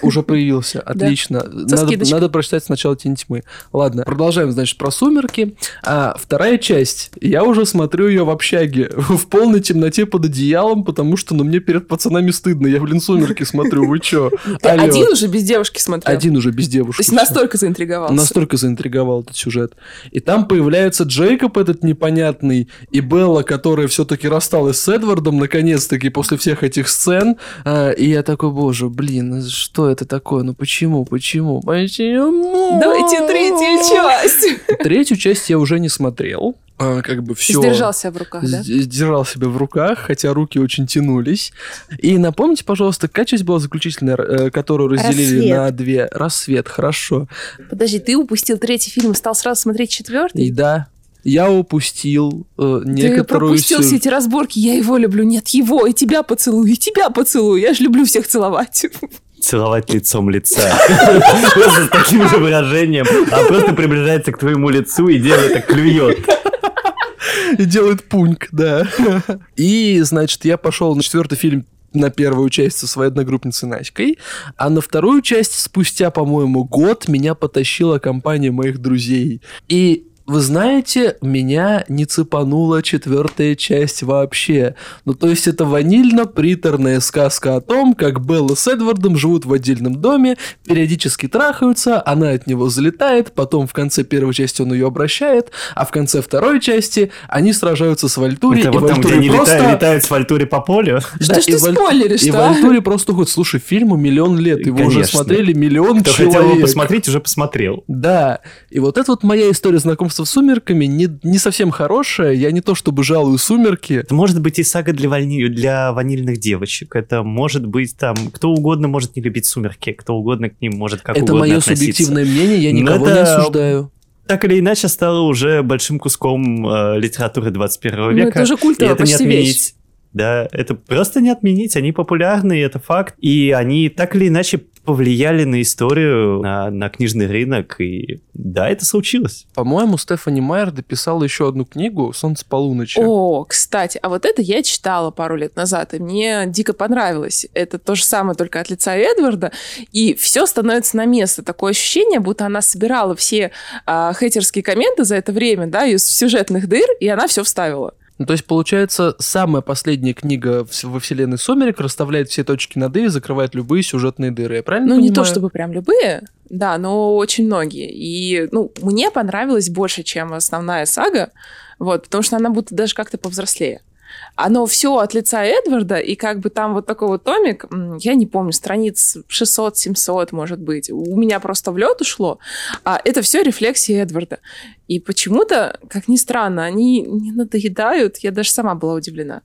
Уже появился. Отлично. Надо прочитать сначала «Тень тьмы». Ладно, продолжаем, значит, про «Сумерки». Вторая часть. Я уже смотрю ее в общаге. В полной темноте под одеялом, потому что, мне перед пацанами стыдно. Я, «Сумерки» смотрю, вы чё? Один уже без девушки смотрел? Один уже без девушки. То есть настолько заинтриговался? Настолько заинтриговал этот сюжет. И там появляется Джейкоб этот непонятный, и Белла, которая все-таки рассталась с Эдвардом, наконец-таки, после всех этих сцен. И я такой, боже, блин, что это такое? Ну почему? Давайте третью часть! Третью часть я уже не смотрел. Все... Сдержал себя в руках, да? Сдержал себя в руках, хотя руки очень тянулись. И напомните, пожалуйста, какая часть была заключительная, которую разделили на две? «Рассвет», хорошо. Подожди, ты упустил третий фильм и стал сразу смотреть четвертый? И да. Я упустил некоторую... Ты пропустил все эти разборки. Я его люблю, нет, его, и тебя поцелую, Я же люблю всех целовать. Целовать лицом лица. Просто с таким же выражением. А просто приближается к твоему лицу и делает так, клюет. И делает пуньк, да. И, значит, я пошел на четвертый фильм, на первую часть со своей одногруппницей Наськой, а на вторую часть спустя, по-моему, год меня потащила компания моих друзей. И... Вы знаете, меня не цепанула четвертая часть вообще. То есть это ванильно-приторная сказка о том, как Белла с Эдвардом живут в отдельном доме, периодически трахаются, она от него залетает, потом в конце первой части он ее обращает, а в конце второй части они сражаются с Вольтури. Это вот там, где они летают с Вольтури по полю. Что ж ты спойлеришь, и Вольтури просто уходит. Слушай, фильму 1 миллион лет, его уже смотрели 1 миллион человек. Кто хотел его посмотреть, уже посмотрел. Да, и вот это вот моя история знакомства с «Сумерками» не совсем хорошая. Я не то чтобы жалую «Сумерки». Это может быть и сага для ванильных девочек. Это может быть там... Кто угодно может не любить «Сумерки», кто угодно к ним может как угодно относиться. Это мое субъективное мнение, я никого не осуждаю. Так или иначе, стало уже большим куском литературы 21 века. Это уже культовая почти вещь. Да, это просто не отменить. Они популярны, это факт. И они так или иначе повлияли на историю, на книжный рынок. И да, это случилось. По-моему, Стефани Майер дописала еще одну книгу «Солнце полуночи». О, кстати, а вот это я читала пару лет назад, и мне дико понравилось. Это то же самое, только от лица Эдварда. И все становится на место. Такое ощущение, будто она собирала все хейтерские комменты за это время, да, из сюжетных дыр, и она все вставила. Ну, то есть, получается, самая последняя книга во вселенной «Сумерек» расставляет все точки над «и» и закрывает любые сюжетные дыры, я правильно понимаю? Ну, не то чтобы прям любые, да, но очень многие. И, ну, мне понравилось больше, чем основная сага, вот, потому что она будто даже как-то повзрослее. Оно все от лица Эдварда, и как бы там вот такой вот томик, я не помню, страниц 600-700, может быть, у меня просто в лед ушло, а это все рефлексии Эдварда. И почему-то, как ни странно, они не надоедают, я даже сама была удивлена.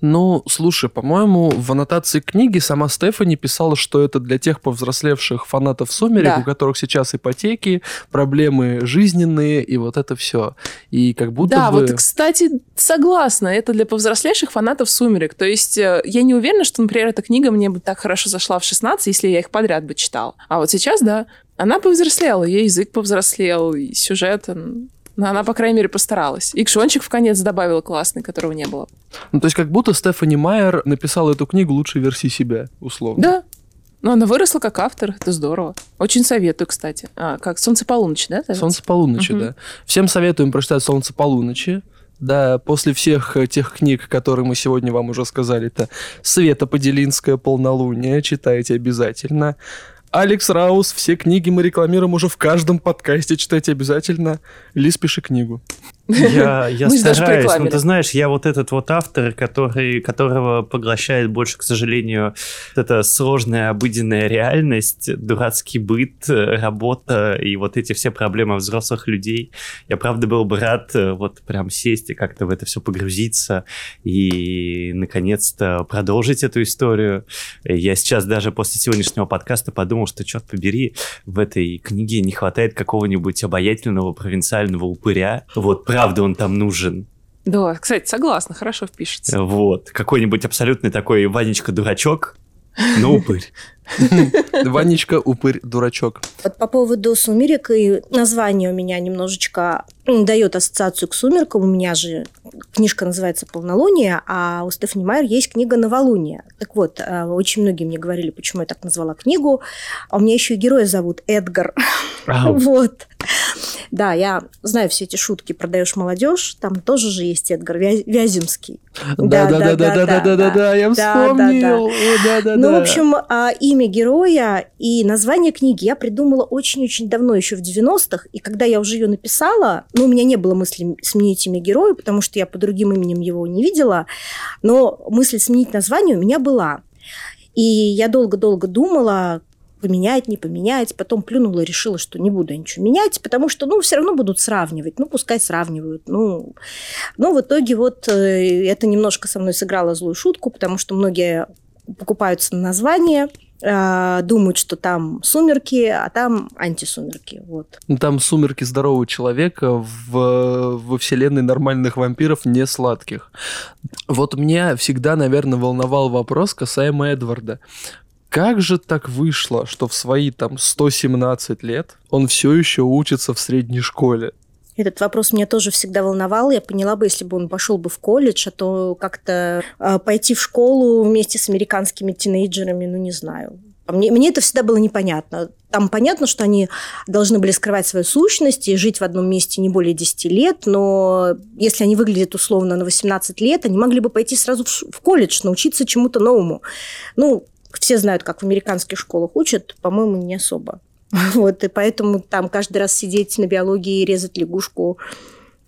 Ну, слушай, по-моему, в аннотации книги сама Стефани писала, что это для тех повзрослевших фанатов «Сумерек», да, у которых сейчас ипотеки, проблемы жизненные, и вот это все. И как будто да, бы... вот, кстати, согласна, это для повзрослевших фанатов «Сумерек». То есть я не уверена, что, например, эта книга мне бы так хорошо зашла в 16, если я их подряд бы читала. А вот сейчас, да, она повзрослела, ее язык повзрослел, и сюжет... Но она, по крайней мере, постаралась. И кшончик в конец добавила классный, которого не было. Ну, то есть как будто Стефани Майер написала эту книгу лучшей версии себя, условно. Да. Но она выросла как автор, это здорово. Очень советую, кстати. Как «Солнце полуночи», да? «Солнце полуночи», да. Всем советуем прочитать «Солнце полуночи». Да, после всех тех книг, которые мы сегодня вам уже сказали, это «Света Поделинская», «Полнолуние», читайте обязательно. Алекс Раус, все книги мы рекламируем уже в каждом подкасте. Читайте обязательно. Лиз, пиши книгу. Я стараюсь, но ты знаешь, я вот этот вот автор, которого поглощает больше, к сожалению, вот эта сложная обыденная реальность, дурацкий быт, работа и вот эти все проблемы взрослых людей. Я, правда, был бы рад вот прям сесть и как-то в это все погрузиться и, наконец-то, продолжить эту историю. Я сейчас даже после сегодняшнего подкаста подумал, что, черт побери, в этой книге не хватает какого-нибудь обаятельного провинциального упыря, вот, правда, он там нужен. Да, кстати, согласна, хорошо впишется. Вот, какой-нибудь абсолютный такой Ванечка-дурачок, но упырь. Ванечка-упырь-дурачок. Вот по поводу «Сумерек», и название у меня немножечко дает ассоциацию к «Сумеркам». У меня же книжка называется «Полнолуние», а у Стефани Майер есть книга «Новолуние». Так вот, очень многие мне говорили, почему я так назвала книгу. А у меня еще и героя зовут Эдгар. Вот. Да, я знаю все эти шутки. Продаешь молодежь, там тоже же есть Эдгар Вяземский. Да, я вспомнил. Ну, в общем, имя героя и название книги я придумала очень-очень давно, еще в 90-х. И когда я уже ее написала, ну, у меня не было мысли сменить имя героя, потому что я по другим именем его не видела, но мысль сменить название у меня была. И я долго-долго думала, поменять, не поменять. Потом плюнула, решила, что не буду ничего менять, потому что, ну, все равно будут сравнивать. Ну, пускай сравнивают. Ну, но в итоге вот это немножко со мной сыграло злую шутку, потому что многие покупаются на название, думают, что там «Сумерки», а там «Антисумерки». Вот. Там «Сумерки здорового человека» во вселенной нормальных вампиров не сладких. Вот меня всегда, наверное, волновал вопрос касаемо Эдварда. Как же так вышло, что в свои там 117 лет он все еще учится в средней школе? Этот вопрос меня тоже всегда волновал. Я поняла бы, если бы он пошел бы в колледж, а то как-то пойти в школу вместе с американскими тинейджерами, ну, не знаю. Мне это всегда было непонятно. Там понятно, что они должны были скрывать свою сущность и жить в одном месте не более 10 лет, но если они выглядят условно на 18 лет, они могли бы пойти сразу в колледж, научиться чему-то новому. Ну, все знают, как в американских школах учат, по-моему, не особо. Вот, и поэтому там каждый раз сидеть на биологии и резать лягушку,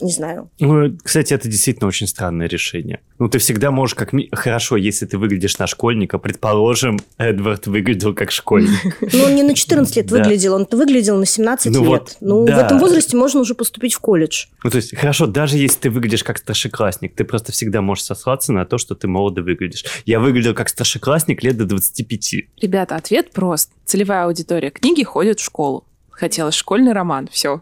не знаю. Ну, кстати, это действительно очень странное решение. Ну, ты всегда можешь как... Хорошо, если ты выглядишь на школьника, предположим, Эдвард выглядел как школьник. Ну, он не на 14 лет выглядел, он выглядел на 17 лет. Ну, в этом возрасте можно уже поступить в колледж. Ну, то есть, хорошо, даже если ты выглядишь как старшеклассник, ты просто всегда можешь сослаться на то, что ты молодо выглядишь. Я выглядел как старшеклассник лет до 25. Ребята, ответ прост. Целевая аудитория книги ходит в школу. Хотелось школьный роман, все.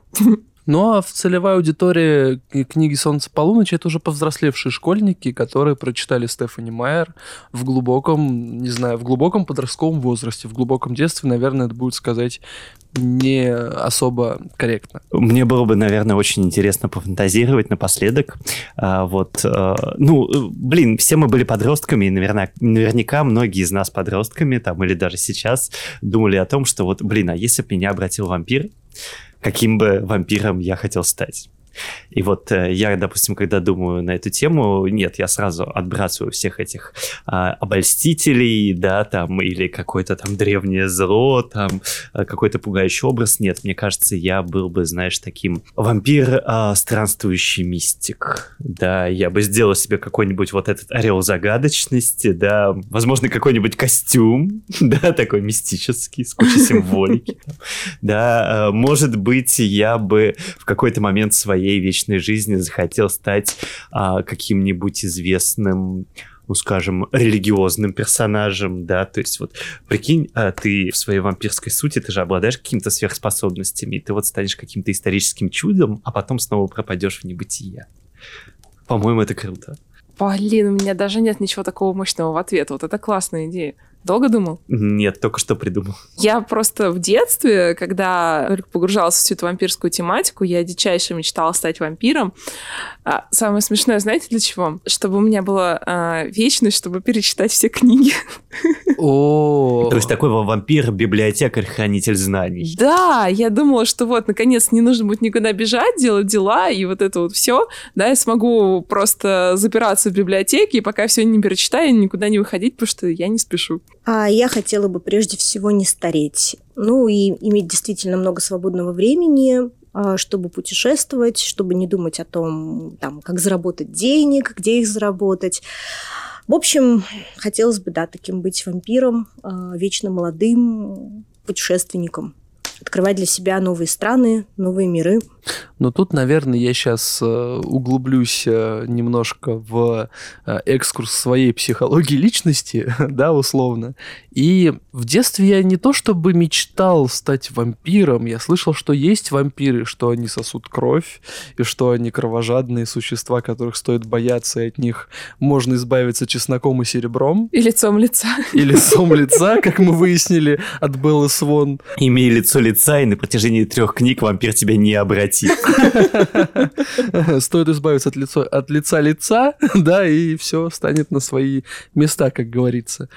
Ну, а в целевой аудитории книги «Солнце полуночи» — это уже повзрослевшие школьники, которые прочитали Стефани Майер в глубоком, не знаю, в глубоком подростковом возрасте, в глубоком детстве, наверное, это будет сказать не особо корректно. Мне было бы, наверное, очень интересно пофантазировать напоследок. Все мы были подростками, и наверняка многие из нас подростками, там, или даже сейчас, думали о том, что а если бы меня обратил вампир, каким бы вампиром я хотел стать. И вот я, допустим, когда думаю на эту тему, нет, я сразу отбрасываю всех этих обольстителей, да, там, или какое-то там древнее зло, там, какой-то пугающий образ. Нет, мне кажется, я был бы, знаешь, таким вампир-странствующий мистик, да, я бы сделал себе какой-нибудь вот этот ореол загадочности, да, возможно, какой-нибудь костюм, да, такой мистический, с кучей символики, да, может быть, я бы в какой-то момент своей вечной жизни захотел стать каким-нибудь известным, ну, скажем, религиозным персонажем, да, то есть вот, прикинь, ты в своей вампирской сути, ты же обладаешь какими-то сверхспособностями, и ты вот станешь каким-то историческим чудом, а потом снова пропадешь в небытие. По-моему, это круто. Блин, у меня даже нет ничего такого мощного в ответ. Вот это классная идея. Долго думал? Нет, только что придумал. Я просто в детстве, когда погружалась в всю эту вампирскую тематику, я дичайше мечтала стать вампиром. Самое смешное, знаете, для чего? Чтобы у меня была вечность, чтобы перечитать все книги. О, то есть такой вампир, библиотекарь, хранитель знаний. Да, я думала, что вот, наконец, не нужно будет никуда бежать, делать дела и вот это вот все. Да, я смогу просто запираться в библиотеке, и пока все не перечитаю, никуда не выходить, потому что я не спешу. А я хотела бы прежде всего не стареть. Ну и иметь действительно много свободного времени, чтобы путешествовать, чтобы не думать о том, там, как заработать денег, где их заработать. В общем, хотелось бы, да, таким быть вампиром, вечно молодым путешественником. Открывать для себя новые страны, новые миры. Но тут, наверное, я сейчас углублюсь немножко в экскурс своей психологии личности, да, условно. И в детстве я не то чтобы мечтал стать вампиром, я слышал, что есть вампиры, что они сосут кровь, и что они кровожадные существа, которых стоит бояться, и от них можно избавиться чесноком и серебром. И лицом лица. И лицом лица, как мы выяснили от Беллы Свон. Имей лицо лица, и на протяжении 3 книг вампир тебя не обратит. Стоит избавиться от лица лица, да, и все станет на свои места, как говорится.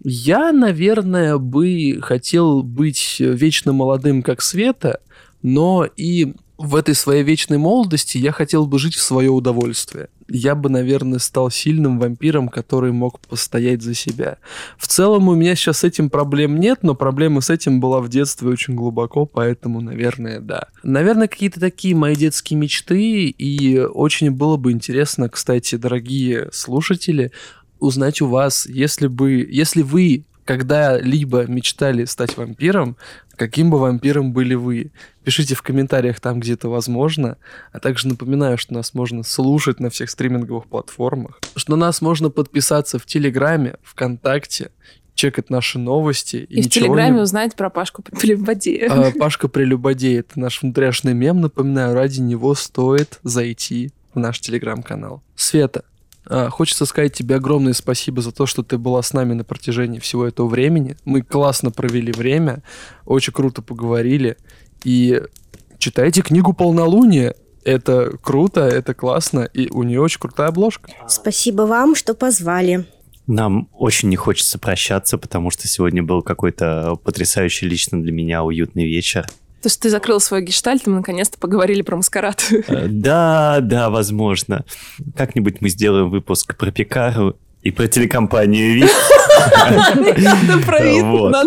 Я, наверное, бы хотел быть вечно молодым, как Света, но и в этой своей вечной молодости я хотел бы жить в свое удовольствие. Я бы, наверное, стал сильным вампиром, который мог постоять за себя. В целом у меня сейчас с этим проблем нет, но проблема с этим была в детстве очень глубоко, поэтому, наверное, да. Наверное, какие-то такие мои детские мечты, и очень было бы интересно, кстати, дорогие слушатели, узнать у вас, если вы когда-либо мечтали стать вампиром, каким бы вампиром были вы? Пишите в комментариях там, где это возможно. А также напоминаю, что нас можно слушать на всех стриминговых платформах, что на нас можно подписаться в Телеграме, ВКонтакте, чекать наши новости. И в Телеграме узнать про Пашку Прелюбодея. Пашка Прелюбодея — это наш внутренний мем. Напоминаю, ради него стоит зайти в наш Телеграм-канал. Света, хочется сказать тебе огромное спасибо за то, что ты была с нами на протяжении всего этого времени. Мы классно провели время, очень круто поговорили. И читайте книгу «Полнолуние». Это круто, это классно, и у нее очень крутая обложка. Спасибо вам, что позвали. Нам очень не хочется прощаться, потому что сегодня был какой-то потрясающий лично для меня уютный вечер. То, что ты закрыл свой гештальт, мы наконец-то поговорили про маскарад. Да, возможно. Как-нибудь мы сделаем выпуск про Пикару и про телекомпанию «Вид». Надо про «Вид».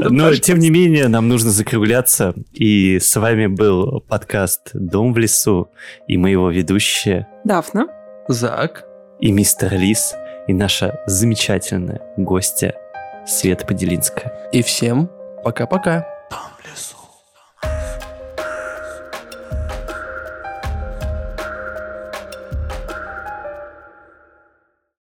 Но, тем не менее, нам нужно закругляться. И с вами был подкаст «Дом в лесу». И мы его ведущие. Дафна. Зак. И мистер Лис. И наша замечательная гостья Света Поделинская. И всем пока-пока.